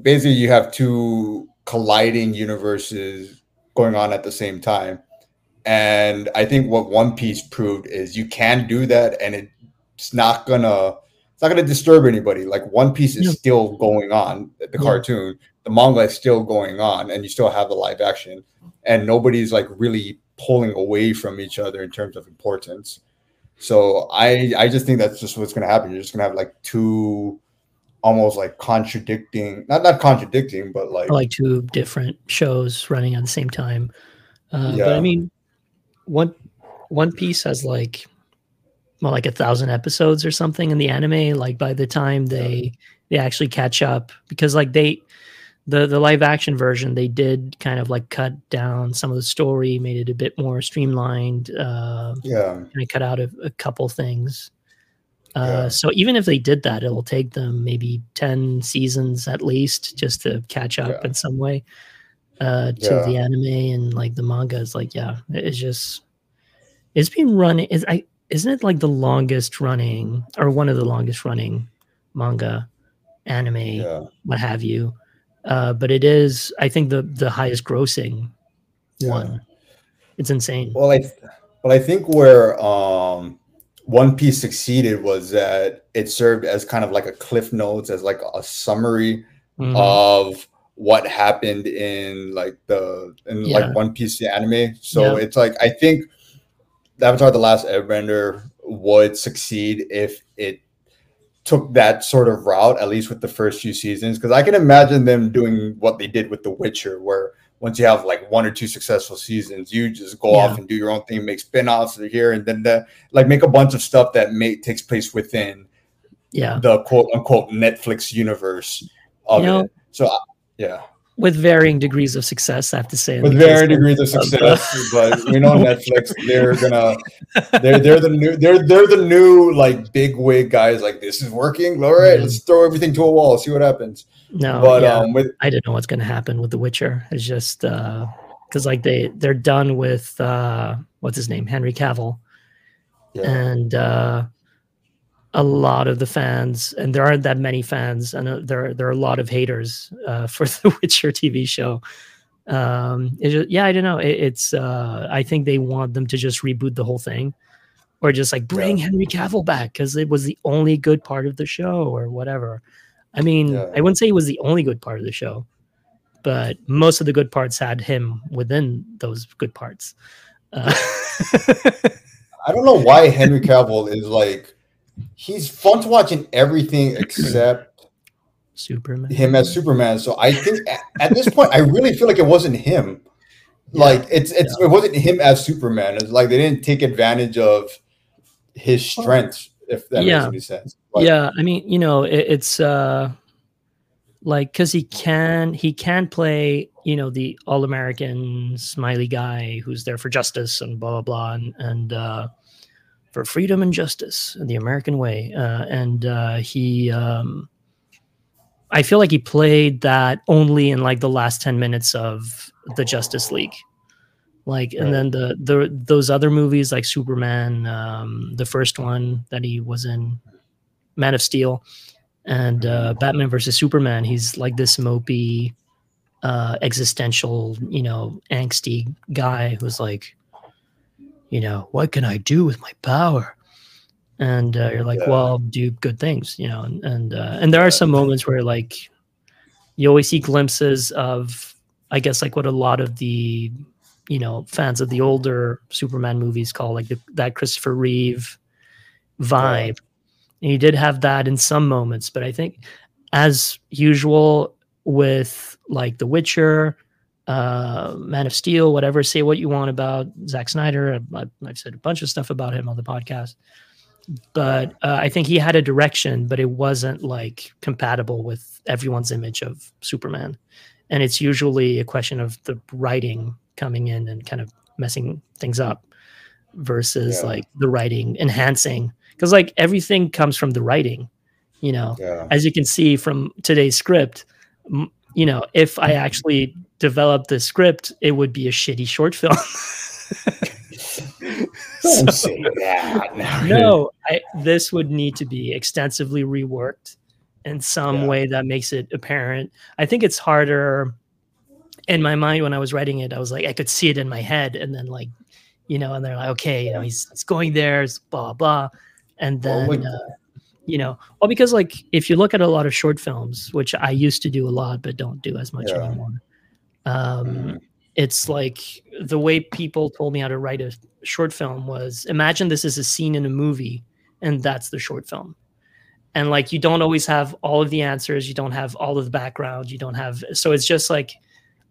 basically, you have two colliding universes. Going on at the same time. And I think what One Piece proved is you can do that, and it's not gonna it's not gonna disturb anybody. Like One Piece is yeah. still going on, the yeah. cartoon, the manga is still going on, and you still have the live action, and nobody's like really pulling away from each other in terms of importance. So I I just think that's just what's going to happen. You're just going to have like two almost like contradicting, not not contradicting, but like like two different shows running at the same time. Uh, yeah. But I mean, one One Piece has like well, like a thousand episodes or something in the anime. Like by the time they yeah. they actually catch up, because like they the the live action version, they did kind of like cut down some of the story, made it a bit more streamlined. Uh, yeah, kind of cut out a, a couple things. Uh, yeah. So even if they did that, it'll take them maybe ten seasons at least just to catch up yeah. in some way uh, to yeah. the anime and like the manga. It's like, yeah, it's just, it's been running. Is I Isn't it like the longest running or one of the longest running manga, anime, yeah. what have you? Uh, but it is, I think, the, the highest grossing yeah. one. It's insane. Well, I, th- well, I think where um, One Piece succeeded was that it served as kind of like a cliff notes, as like a summary mm-hmm. of what happened in like the in yeah. like One Piece the anime. So yeah. it's like, I think Avatar: The Last Airbender would succeed if it took that sort of route, at least with the first few seasons, because I can imagine them doing what they did with The Witcher, where once you have like one or two successful seasons, you just go yeah. off and do your own thing, make spin-offs here and then the, like make a bunch of stuff that may takes place within yeah the quote unquote Netflix universe of you know, it. So yeah with varying degrees of success, I have to say. With varying degrees of success, but we know Netflix, they're gonna, they're they're the new, they're they're the new like big wig guys. Like, this is working. All right, mm-hmm. let's throw everything to a wall, see what happens. No, but yeah. um, with, I don't know what's gonna happen with The Witcher. It's just because uh, like they they're done with uh, what's his name, Henry Cavill, yeah. and uh, a lot of the fans, and there aren't that many fans, and uh, there there are a lot of haters uh, for the Witcher T V show. Um, it's just, yeah, I don't know. It, it's uh, I think they want them to just reboot the whole thing, or just like bring yeah. Henry Cavill back because it was the only good part of the show, or whatever. I mean, yeah. I wouldn't say it was the only good part of the show, but most of the good parts had him within those good parts. Uh- I don't know why Henry Cavill is like. He's fun to watch in everything except Superman. Him as Superman. So I think at, at this point, I really feel like it wasn't him. Yeah. Like it's it's yeah. it wasn't him as Superman. It's like they didn't take advantage of his strengths, if that yeah. makes any sense. But, yeah, I mean, you know, it, it's uh, like because he can he can play, you know, the all-American smiley guy who's there for justice and blah blah blah and and. Uh, for freedom and justice and the American way. Uh, and uh, he, um, I feel like he played that only in like the last ten minutes of the Justice League. Like, and then the, the, those other movies like Superman, um, the first one that he was in, Man of Steel, and uh, Batman versus Superman, he's like this mopey, uh, existential, you know, angsty guy who's like, you know, what can I do with my power? And uh, you're like, yeah. well, do good things, you know. And and, uh, and there are some moments where, like, you always see glimpses of, I guess, like what a lot of the, you know, fans of the older Superman movies call like the, that Christopher Reeve vibe. Yeah. And he did have that in some moments, but I think, as usual with like The Witcher, uh Man of Steel, whatever, say what you want about Zack Snyder, I've, I've said a bunch of stuff about him on the podcast, but uh, I think he had a direction, but it wasn't like compatible with everyone's image of Superman, and it's usually a question of the writing coming in and kind of messing things up versus yeah. like the writing enhancing, because like everything comes from the writing, you know. yeah. As you can see from today's script, m- you know, if I actually developed the script, it would be a shitty short film. Don't so, say that. No, no I, this would need to be extensively reworked in some yeah. way that makes it apparent. I think it's harder in my mind when I was writing it. I was like, I could see it in my head, and then like, you know, and they're like, okay, you know, he's, he's going there, it's blah blah, and then. Well, uh, You know, well, because like if you look at a lot of short films, which I used to do a lot, but don't do as much yeah. anymore. Um, mm. It's like the way people told me how to write a short film was, imagine this is a scene in a movie and that's the short film. And like, you don't always have all of the answers. You don't have all of the background. You don't have, so it's just like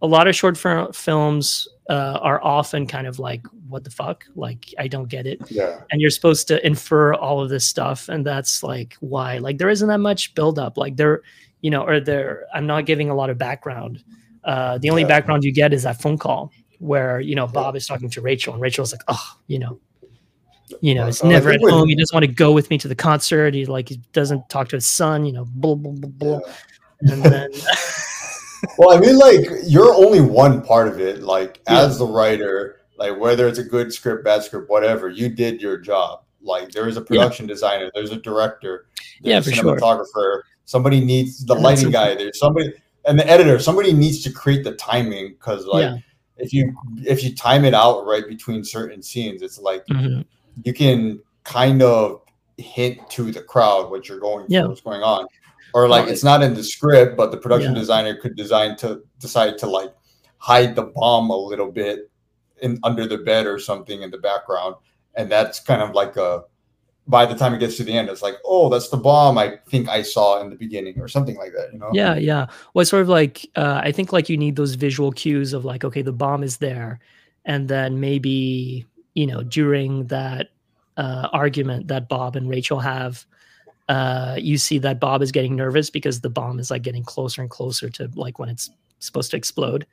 a lot of short f films uh, are often kind of like, what the fuck? Like, I don't get it. Yeah. And you're supposed to infer all of this stuff. And that's like, why, like there isn't that much buildup. Like there, you know, or there, I'm not giving a lot of background. Uh, the only yeah. background you get is that phone call where, you know, Bob is talking to Rachel and Rachel's like, oh, you know, you know, he's never at home. He doesn't want to go with me to the concert. He like, he doesn't talk to his son, you know, blah, blah, blah, blah. Yeah. And then, well, I mean, like you're only one part of it. Like yeah. as the writer, like whether it's a good script, bad script, whatever, you did your job. Like there is a production yeah. designer, there's a director, there's yeah, a cinematographer, sure. somebody needs the and lighting guy. There's somebody and the editor, somebody needs to create the timing. Cause like, yeah. if you, if you time it out right between certain scenes, it's like, mm-hmm. you can kind of hint to the crowd what you're going yeah. for, what's going on, or like it's not in the script, but the production yeah. designer could design to decide to like hide the bomb a little bit in under the bed or something in the background, and that's kind of like a. By the time it gets to the end, it's like, oh, that's the bomb I think I saw in the beginning or something like that, you know? Yeah, yeah. Well, it's sort of like uh, I think like you need those visual cues of like, okay, the bomb is there, and then maybe. You know, during that uh, argument that Bob and Rachel have, uh, you see that Bob is getting nervous because the bomb is like getting closer and closer to like when it's supposed to explode.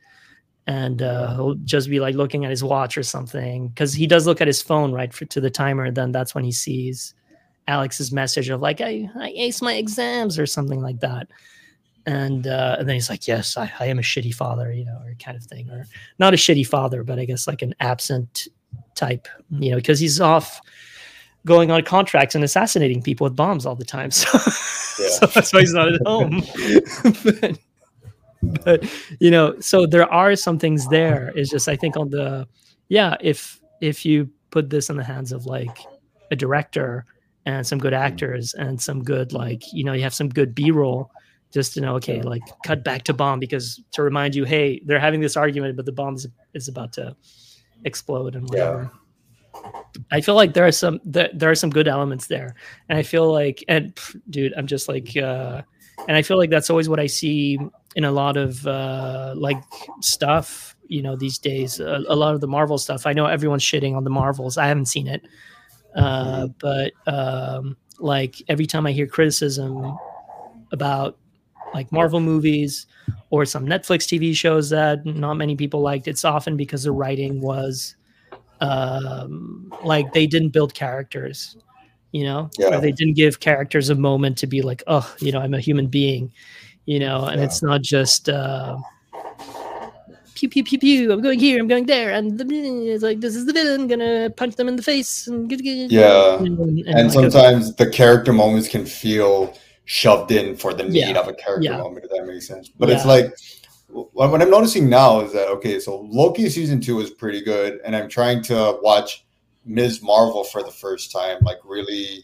And uh, he'll just be like looking at his watch or something, because he does look at his phone, right, for, to the timer. And then that's when he sees Alex's message of like, I, I aced my exams or something like that. And, uh, and then he's like, yes, I, I am a shitty father, you know, or kind of thing, or not a shitty father, but I guess like an absent type, you know, because he's off going on contracts and assassinating people with bombs all the time. So, yeah. so that's why he's not at home. but, but, you know, so there are some things there. It's just, I think on the, yeah, if, if you put this in the hands of like a director and some good actors and some good, like, you know, you have some good B-roll just to know, okay, like cut back to bomb because to remind you, hey, they're having this argument, but the bomb is, is about to explode and whatever. Yeah. I feel like there are some there, there are some good elements there, and I feel like and pff, dude, I'm just like uh and I feel like that's always what I see in a lot of uh like stuff, you know, these days, a, a lot of the Marvel stuff. I know everyone's shitting on the Marvels. I haven't seen it, uh but um like every time I hear criticism about like Marvel movies or some Netflix T V shows that not many people liked, it's often because the writing was um, like they didn't build characters, you know, yeah. or they didn't give characters a moment to be like, oh, you know, I'm a human being, you know, and yeah. it's not just uh, pew, pew, pew, pew, I'm going here, I'm going there. And the, it's like, this is the villain, I'm going to punch them in the face. And yeah. And, and, and like, sometimes okay. the character moments can feel shoved in for the need yeah. of a character yeah. moment, if that makes sense. But yeah. it's like, what I'm noticing now is that, okay, so Loki season two is pretty good, and I'm trying to watch Miz Marvel for the first time, like really,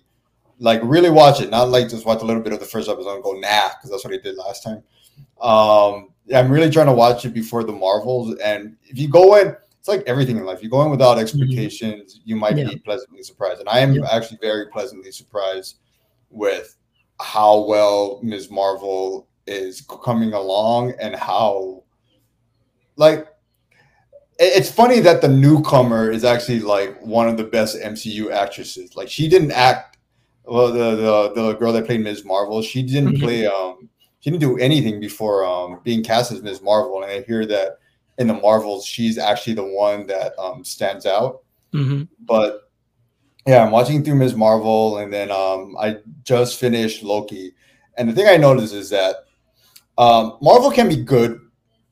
like really watch it, not like just watch a little bit of the first episode and go, nah, because that's what I did last time. Um, I'm really trying to watch it before the Marvels, and if you go in, it's like everything in life. You go in without expectations, mm-hmm. you might yeah. be pleasantly surprised. And I am yeah. actually very pleasantly surprised with how well Miz Marvel is coming along, and how like it's funny that the newcomer is actually like one of the best M C U actresses. Like she didn't act well, the the, the girl that played Miz Marvel, she didn't play um she didn't do anything before um being cast as Miz Marvel, and I hear that in the Marvels she's actually the one that um stands out. Mm-hmm. But yeah, I'm watching through Miz Marvel, and then um, I just finished Loki. And the thing I noticed is that um, Marvel can be good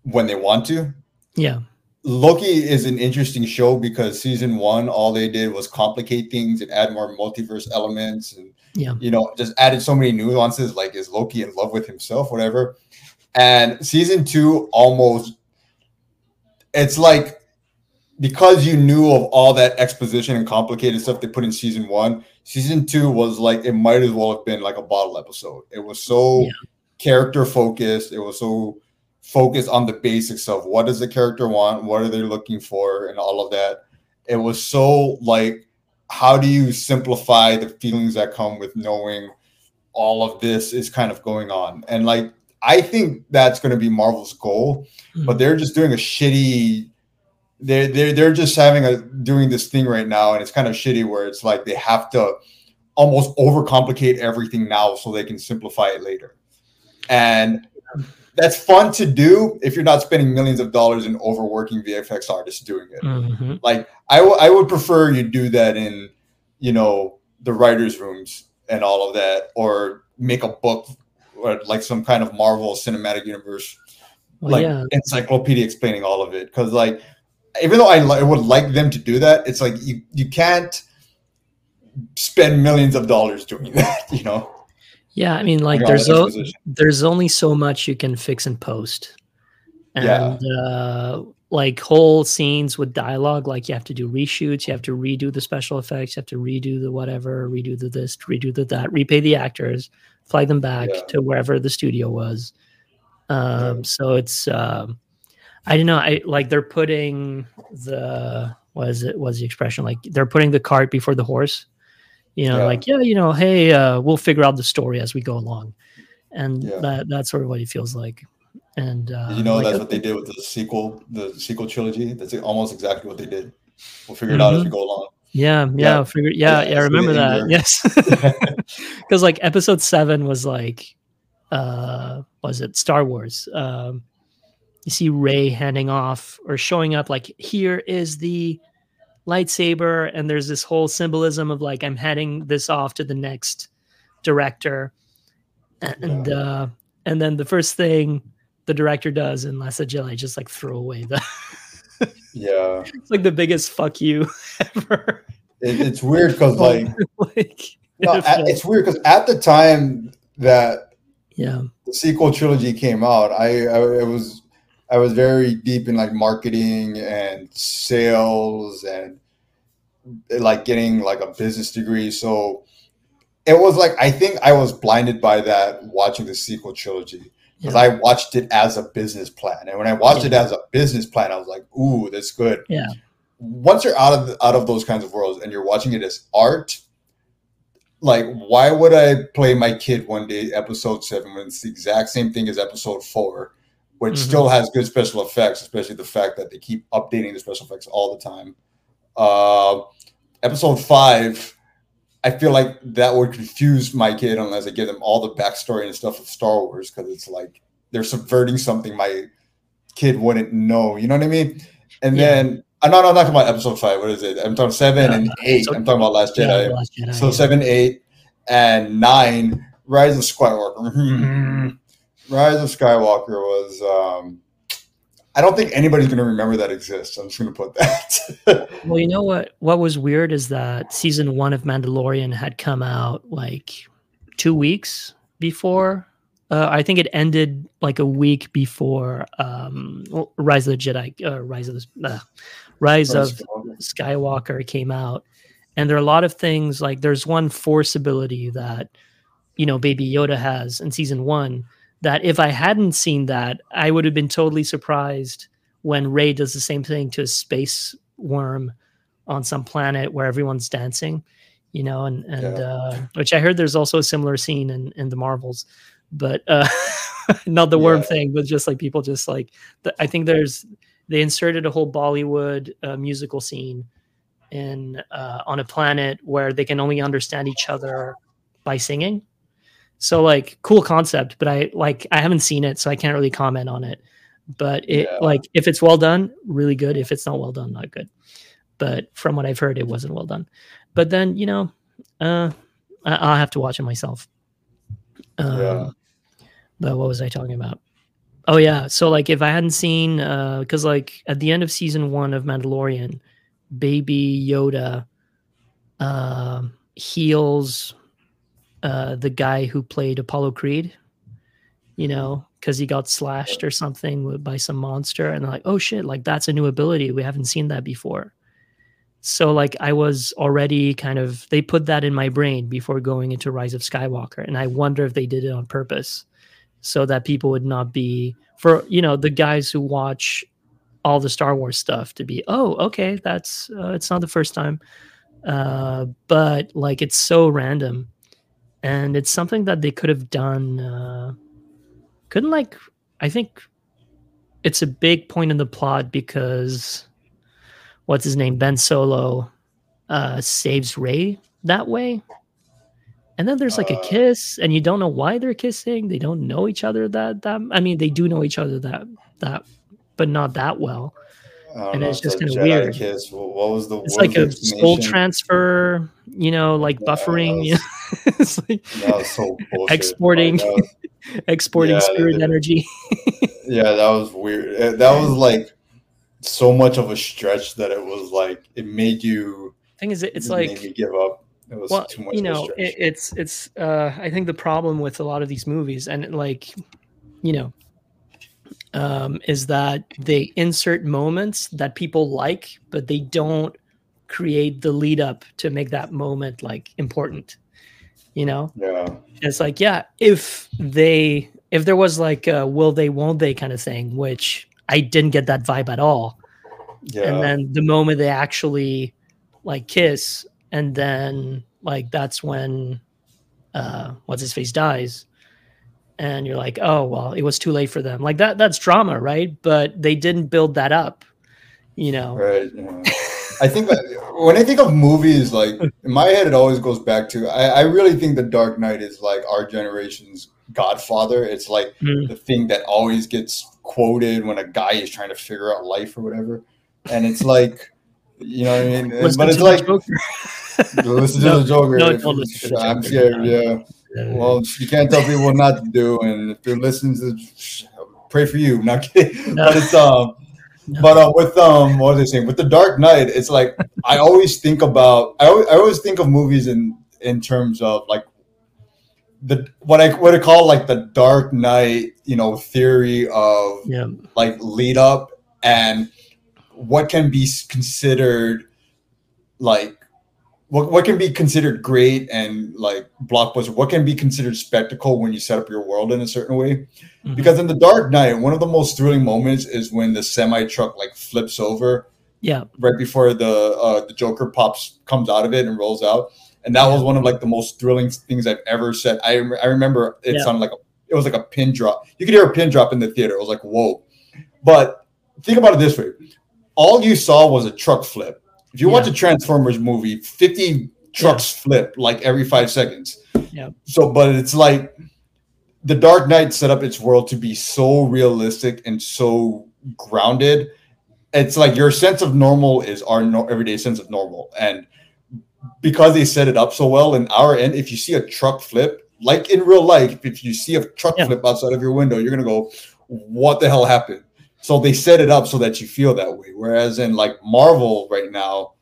when they want to. Yeah. Loki is an interesting show because season one, all they did was complicate things and add more multiverse elements and, yeah. you know, just added so many nuances, like is Loki in love with himself, whatever. And season two almost, it's like, because you knew of all that exposition and complicated stuff they put in season one, season two was like, it might as well have been like a bottle episode. It was so yeah. character focused. It was so focused on the basics of what does the character want? What are they looking for? And all of that. it was so like, how do you simplify the feelings that come with knowing all of this is kind of going on? And like, I think that's going to be Marvel's goal, mm-hmm. but they're just doing a shitty, they're, they're, they're just having a, doing this thing right now. And it's kind of shitty where it's like, they have to almost overcomplicate everything now so they can simplify it later. And that's fun to do if you're not spending millions of dollars in overworking V F X artists doing it. Mm-hmm. Like I, w- I would prefer you do that in, you know, the writers' rooms and all of that, or make a book or like some kind of Marvel Cinematic Universe, well, like yeah. encyclopedia explaining all of it. Cause like, even though I, li- I would like them to do that, it's like, you, you can't spend millions of dollars doing that, you know? Yeah, I mean, like I there's o- there's only so much you can fix and post, and yeah. uh, like whole scenes with dialogue, like you have to do reshoots, you have to redo the special effects, you have to redo the whatever, redo the this, redo the that, repay the actors, fly them back yeah. to wherever the studio was. Um, yeah. So it's um, I don't know, I like they're putting the what is it? What is the expression? Like they're putting the cart before the horse. You know, yeah. like, yeah, you know, hey, uh, we'll figure out the story as we go along. And yeah. that that's sort of what it feels like. And uh, you know, like that's a, what they did with the sequel, the sequel trilogy. That's almost exactly what they did. We'll figure mm-hmm. it out as we go along. Yeah, yeah, yeah, figure, yeah, yeah, yeah I remember that. Anger. Yes. Because like episode seven was like, uh, was it Star Wars? Um, you see Rey handing off or showing up like, here is the lightsaber, and there's this whole symbolism of like I'm heading this off to the next director, and yeah. uh and then the first thing the director does in Last of Jedi just like throw away the yeah it's like the biggest fuck you ever. It, it's weird because like, like no, it at, it's weird because at the time that yeah the sequel trilogy came out, I I it was I was very deep in like marketing and sales and like getting like a business degree. So it was like, I think I was blinded by that watching the sequel trilogy because yeah. I watched it as a business plan. And when I watched yeah. it as a business plan, I was like, ooh, that's good. Yeah. Once you're out of, the, out of those kinds of worlds and you're watching it as art, like, why would I play my kid one day, episode seven, when it's the exact same thing as episode four? Which mm-hmm. still has good special effects, especially the fact that they keep updating the special effects all the time. Uh, episode five, I feel like that would confuse my kid unless I give them all the backstory and stuff of Star Wars, because it's like they're subverting something my kid wouldn't know. You know what I mean? And yeah. then I'm not, I'm not talking about episode five. What is it? I'm talking seven uh, and eight. So, I'm talking about Last Jedi. Yeah, Last Jedi so yeah. seven, eight, and nine. Rise of Skywalker. Rise of Skywalker was, um, I don't think anybody's going to remember that exists. I'm just going to put that. Well, you know what, what was weird is that season one of Mandalorian had come out like two weeks before. Uh, I think it ended like a week before um, Rise of the Jedi, uh, Rise of, the, uh, Rise of Skywalker came out. And there are a lot of things like there's one force ability that, you know, Baby Yoda has in season one. That if I hadn't seen that, I would have been totally surprised when Rey does the same thing to a space worm on some planet where everyone's dancing, you know, and, and yeah. uh, which I heard there's also a similar scene in, in the Marvels, but uh, not the worm yeah. thing, but just like people just like, the, I think there's, they inserted a whole Bollywood uh, musical scene in uh, on a planet where they can only understand each other by singing. So like cool concept, but I like I haven't seen it, so I can't really comment on it. But it yeah. like if it's well done, really good. If it's not well done, not good. But from what I've heard, it wasn't well done. But then you know, uh, I- I'll have to watch it myself. Um, yeah. But what was I talking about? Oh yeah, so like if I hadn't seen, because uh, like at the end of season one of Mandalorian, Baby Yoda uh, heals. Uh, the guy who played Apollo Creed, you know, because he got slashed or something by some monster, and they're like, oh shit, like that's a new ability. We haven't seen that before. So like I was already kind of, they put that in my brain before going into Rise of Skywalker, and I wonder if they did it on purpose so that people would not be, for, you know, the guys who watch all the Star Wars stuff to be, oh, okay, that's uh, it's not the first time. Uh, but like, it's so random, and it's something that they could have done. Uh, couldn't like, I think it's a big point in the plot because what's his name? Ben Solo uh, saves Rey that way. And then there's like a kiss, and you don't know why they're kissing. They don't know each other that, that, I mean, they do know each other that, that, but not that well. And it's just kind of weird. Kiss. What was the it's like a soul transfer, you know, like yeah, buffering, that was, it's like that was so bullshit. exporting, like, that was, exporting yeah, spirit they, energy. Yeah, that was weird. That was like so much of a stretch that it was like, it made you, thing is, it's it like, made you give up. It was well, too much you know, it, it's, it's, uh, I think the problem with a lot of these movies and like, you know, Um, is that they insert moments that people like, but they don't create the lead up to make that moment like important, you know? Yeah. It's like, yeah, if they, if there was like a will they, won't they kind of thing, which I didn't get that vibe at all. Yeah. And then the moment they actually like kiss, and then like, that's when, uh, what's his face dies. And you're like, oh, well, it was too late for them. Like that, that's drama, right? But they didn't build that up, you know? Right. Yeah. I think that when I think of movies, like in my head, it always goes back to, I, I really think The Dark Knight is like our generation's Godfather. It's like mm. the thing that always gets quoted when a guy is trying to figure out life or whatever. And it's like, you know what I mean? Listen but it's like, listen to no, the Joker. No, don't listen to the Joker. I'm scared, yeah. Well, you can't tell people what not to do, and if they're listening to, pray for you. I'm not kidding, no. but it's um, no. but uh, with um, what was I saying? With The Dark Knight, it's like I always think about. I always, I always think of movies in in terms of like the what I what I call like the Dark Knight, you know, theory of yeah. like lead up and what can be considered like. What what can be considered great and like blockbuster? What can be considered spectacle when you set up your world in a certain way? Mm-hmm. Because in The Dark Knight, one of the most thrilling moments is when the semi truck like flips over. Yeah. Right before the uh, the Joker pops comes out of it and rolls out, and that yeah. was one of like the most thrilling things I've ever said. I I remember it yeah. sounded like a, it was like a pin drop. You could hear a pin drop in the theater. It was like whoa. But think about it this way: all you saw was a truck flip. If you yeah. watch a Transformers movie, fifty trucks yeah. flip like every five seconds. Yeah. So, but it's like The Dark Knight set up its world to be so realistic and so grounded. It's like your sense of normal is our no- everyday sense of normal. And because they set it up so well in our end, if you see a truck flip, like in real life, if you see a truck yeah. flip outside of your window, you're going to go, what the hell happened? So they set it up so that you feel that way. Whereas in like Marvel right now,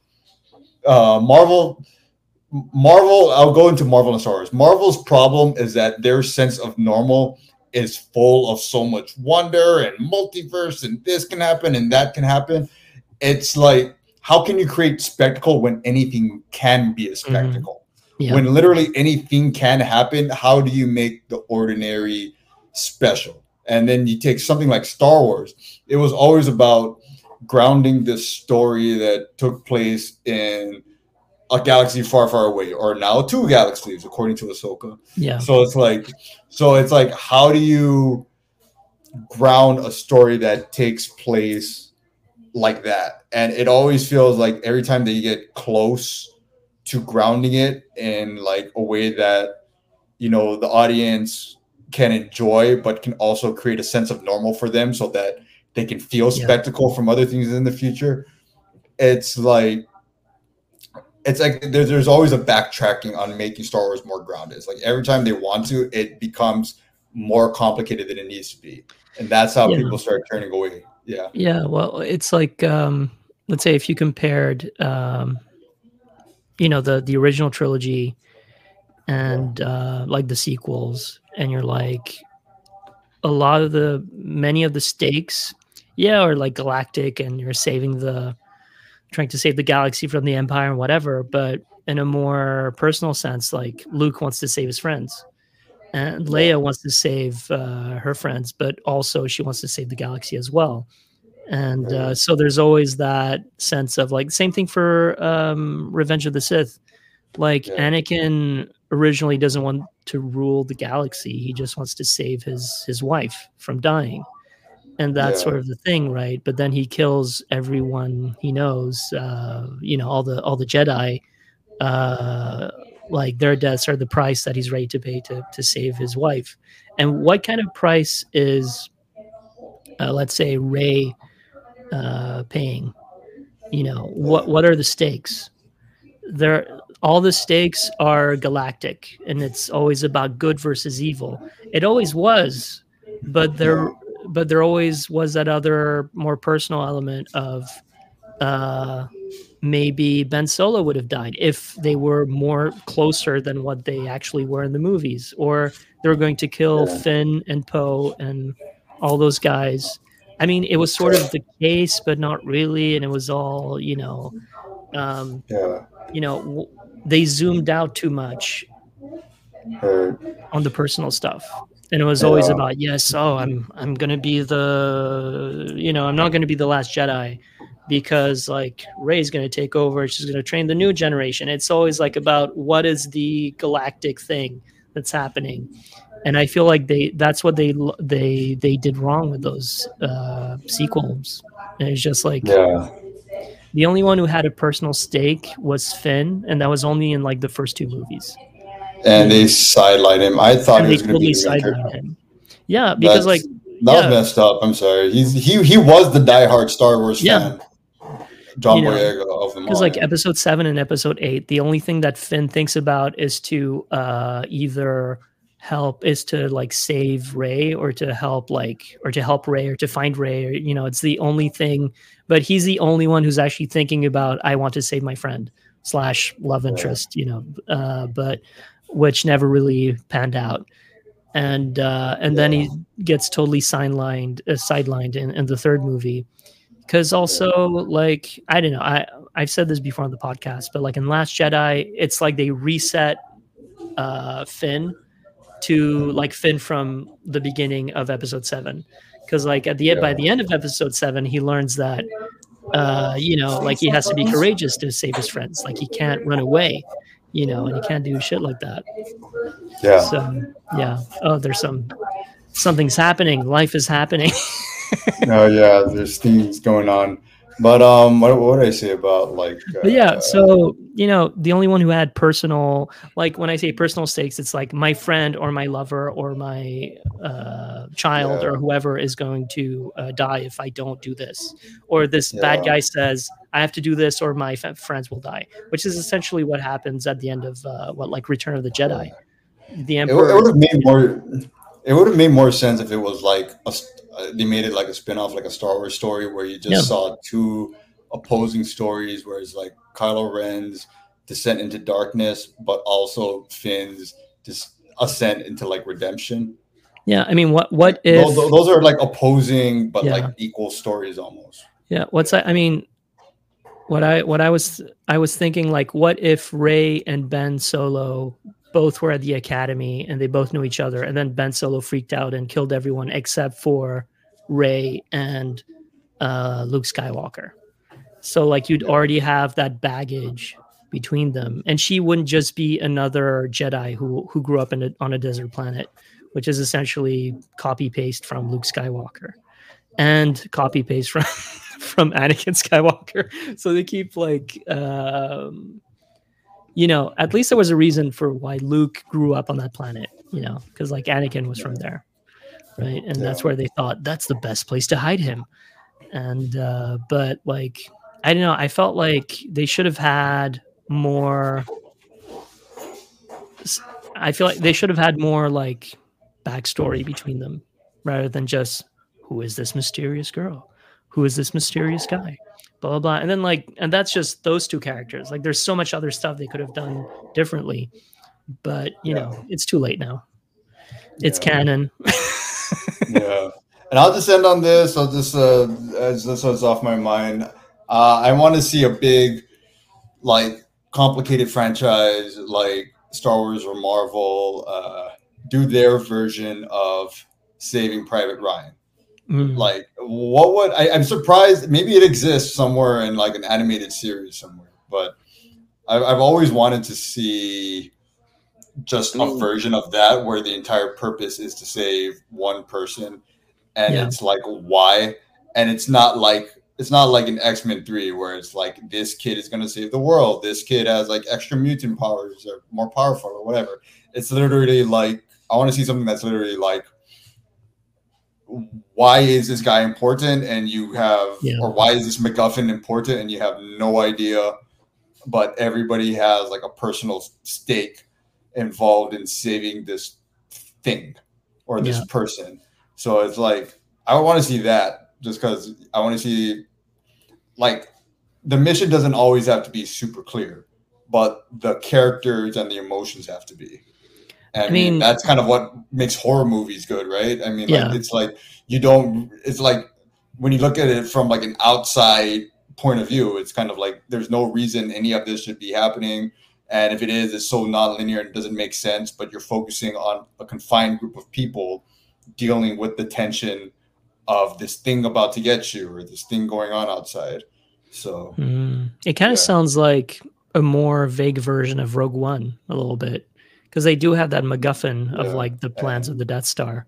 uh, Marvel, Marvel, I'll go into Marvel and Star Wars. Marvel's problem is that their sense of normal is full of so much wonder and multiverse and this can happen and that can happen. It's like, how can you create spectacle when anything can be a spectacle? Mm-hmm. Yeah. When literally anything can happen, how do you make the ordinary special? And then you take something like Star Wars. It was always about grounding this story that took place in a galaxy far, far away, or now two galaxies, according to Ahsoka. Yeah. So it's like, so it's like, how do you ground a story that takes place like that? And it always feels like every time that you get close to grounding it in like a way that, you know, the audience can enjoy, but can also create a sense of normal for them so that they can feel spectacle yeah. from other things in the future. It's like, it's like there's, there's always a backtracking on making Star Wars more grounded. It's like every time they want to, it becomes more complicated than it needs to be. And that's how yeah. people start turning away. Yeah. Yeah. Well, it's like, um, let's say if you compared, um, you know, the, the original trilogy and uh, like the sequels, and you're like, a lot of the, many of the stakes, yeah, are like galactic, and you're saving the, trying to save the galaxy from the Empire and whatever, but in a more personal sense, like Luke wants to save his friends, and Leia wants to save uh, her friends, but also she wants to save the galaxy as well. And uh, so there's always that sense of like, same thing for um, Revenge of the Sith. Like yeah. Anakin originally doesn't want to rule the galaxy. He just wants to save his, his wife from dying. And that's yeah. sort of the thing, right? But then he kills everyone he knows, uh, you know, all the all the Jedi. Uh, like their deaths are the price that he's ready to pay to, to save his wife. And what kind of price is, uh, let's say, Rey uh, paying? You know, what what are the stakes? There, all the stakes are galactic, and it's always about good versus evil. It always was, but there... But there always was that other more personal element of uh, maybe Ben Solo would have died if they were more closer than what they actually were in the movies, or they were going to kill yeah. Finn and Poe and all those guys. I mean, it was sort of the case, but not really. And it was all, you know, um, yeah. you know, w- they zoomed out too much Her. on the personal stuff. And it was always yeah. about, yes, oh, I'm I'm going to be the, you know, I'm not going to be the last Jedi because, like, Rey's going to take over. She's going to train the new generation. It's always, like, about what is the galactic thing that's happening. And I feel like they that's what they they, they did wrong with those uh, sequels. And it's just, like, yeah. the only one who had a personal stake was Finn, and that was only in, like, the first two movies. And they sidelined him. I thought he was going to be sidelined him. Yeah, because That's, like that yeah. was messed up. I'm sorry. He's he he was the diehard Star Wars yeah. fan. John you Boyega know, of them all. Because like Episode Seven and Episode Eight, the only thing that Finn thinks about is to uh, either help is to like save Rey or to help like or to help Rey or to find Rey. Or, you know, it's the only thing. But he's the only one who's actually thinking about I want to save my friend slash love interest. Yeah. You know, uh, but. Which never really panned out, and uh, and yeah. then he gets totally sidelined, uh, sidelined in, in the third movie, because also yeah. like I don't know, I I've said this before on the podcast, but like in Last Jedi, it's like they reset uh, Finn to like Finn from the beginning of Episode Seven, because like at the yeah. by the end of Episode Seven, he learns that uh, you know like he has to be courageous to save his friends, like he can't run away. You know, and you can't do shit like that. Yeah. So, yeah. Oh, there's some, something's happening. Life is happening. Oh, yeah. There's things going on. But um, what, what did I say about like... Uh, but yeah, so, you know, the only one who had personal... Like, when I say personal stakes, it's like my friend or my lover or my uh, child yeah. or whoever is going to uh, die if I don't do this. Or this yeah. bad guy says... I have to do this or my f- friends will die, which is essentially what happens at the end of uh, what, like Return of the Jedi. The Emperor. It would have made more. It would have made more sense if it was like a, uh, they made it like a spinoff, like a Star Wars story, where you just yeah. saw two opposing stories, where it's like Kylo Ren's descent into darkness, but also Finn's dis- ascent into like redemption. Yeah, I mean, what what if those, those are like opposing but yeah. like equal stories almost? Yeah, what's I, I mean. What I what I was I was thinking like, what if Rey and Ben Solo both were at the academy and they both knew each other, and then Ben Solo freaked out and killed everyone except for Rey and uh, Luke Skywalker. So like you'd already have that baggage between them, and she wouldn't just be another Jedi who who grew up in a, on a desert planet, which is essentially copy paste from Luke Skywalker, and copy paste from. from Anakin Skywalker. So they keep like, um, you know, at least there was a reason for why Luke grew up on that planet, you know, because like Anakin was from there. Right. And yeah. that's where they thought that's the best place to hide him. And, uh, but like, I don't know. I felt like they should have had more. I feel like they should have had more like backstory between them rather than just who is this mysterious girl? Who is this mysterious guy? Blah, blah, blah. And then like, and that's just those two characters. Like there's so much other stuff they could have done differently, but you yeah. know, it's too late now. It's yeah. canon. yeah. And I'll just end on this. I'll just, uh, as this was off my mind, uh, I want to see a big, like complicated franchise, like Star Wars or Marvel, uh, do their version of Saving Private Ryan. Mm. Like, what would I, I'm surprised? Maybe it exists somewhere in like an animated series somewhere, but I've, I've always wanted to see just Ooh. a version of that where the entire purpose is to save one person, and yeah. it's like, why? And it's not like it's not like in X-Men three where it's like, this kid is going to save the world, this kid has like extra mutant powers or more powerful or whatever. It's literally like, I want to see something that's literally like, why is this guy important? And you have, yeah. or why is this MacGuffin important? And you have no idea, but everybody has like a personal stake involved in saving this thing or this yeah. person. So it's like, I want to see that just because I want to see, like, the mission doesn't always have to be super clear, but the characters and the emotions have to be. And I mean, that's kind of what makes horror movies good, right? I mean, yeah. like, it's like you don't, it's like when you look at it from like an outside point of view, it's kind of like there's no reason any of this should be happening. And if it is, it's so nonlinear and it doesn't make sense, but you're focusing on a confined group of people dealing with the tension of this thing about to get you or this thing going on outside. So mm. it kind of yeah. sounds like a more vague version of Rogue One a little bit. Because they do have that MacGuffin of yeah, like the plans and, of the Death Star.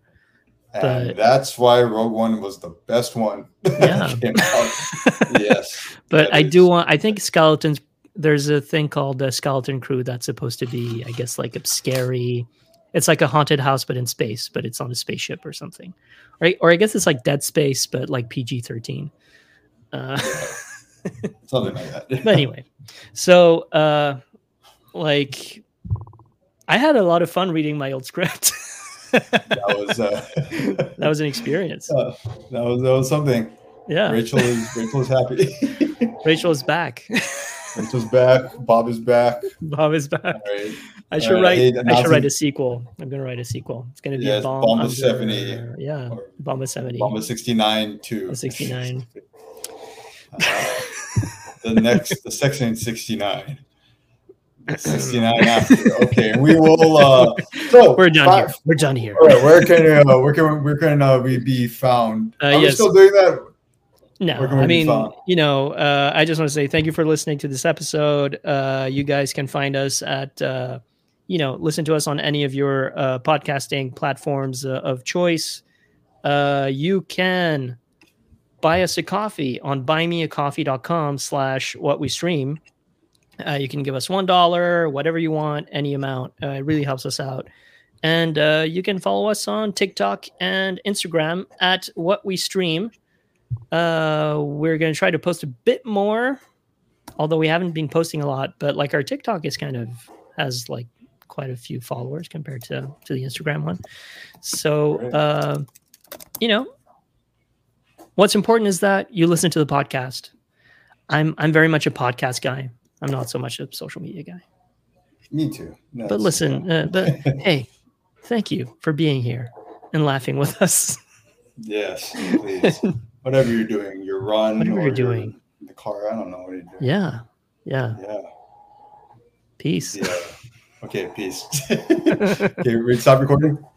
And but, that's why Rogue One was the best one. Yeah. Yes. But I is. do want, I think Skeletons, there's a thing called the Skeleton Crew that's supposed to be, I guess, like a scary, it's like a haunted house, but in space, but it's on a spaceship or something. Right. Or I guess it's like Dead Space, but like P G thirteen. Uh, yeah. Something like that. But anyway, so uh, like, I had a lot of fun reading my old script. that was uh, that was an experience. Uh, that was that was something. Yeah, Rachel is Rachel is happy. Rachel is back. Rachel's back. Bob is back. Bob is back. Right. I should right. write. I, I should write a sequel. I'm gonna write a sequel. It's gonna be yes, a bomb, bomb of seventy. Under, yeah, bomb of seventy. Bomb of sixty-nine to sixty-nine. Uh, the next, the section sixty-nine. sixty-nine after. Okay, we will. Uh, so we're done five, here. We're done here. All right, where can uh, where can where can uh, we be found? Uh, Are yes. we still doing that? No, I mean, you know, uh, I just want to say thank you for listening to this episode. Uh, you guys can find us at, uh, you know, listen to us on any of your uh, podcasting platforms uh, of choice. Uh, you can buy us a coffee on buymeacoffee.com slash what we stream. Uh, you can give us one dollar, whatever you want, any amount. Uh, it really helps us out. And uh, you can follow us on TikTok and Instagram at What We Stream. Uh, we're going to try to post a bit more, although we haven't been posting a lot. But like our TikTok is kind of has like quite a few followers compared to, to the Instagram one. So, uh, you know, what's important is that you listen to the podcast. I'm I'm very much a podcast guy. I'm not so much a social media guy. Me too. No, but listen, uh, but hey, thank you for being here and laughing with us. Yes, please. Whatever you're doing, your run, whatever or you're doing, the car. I don't know what you're doing. Yeah, yeah, yeah. Peace. Yeah. Okay, peace. Okay, stop recording.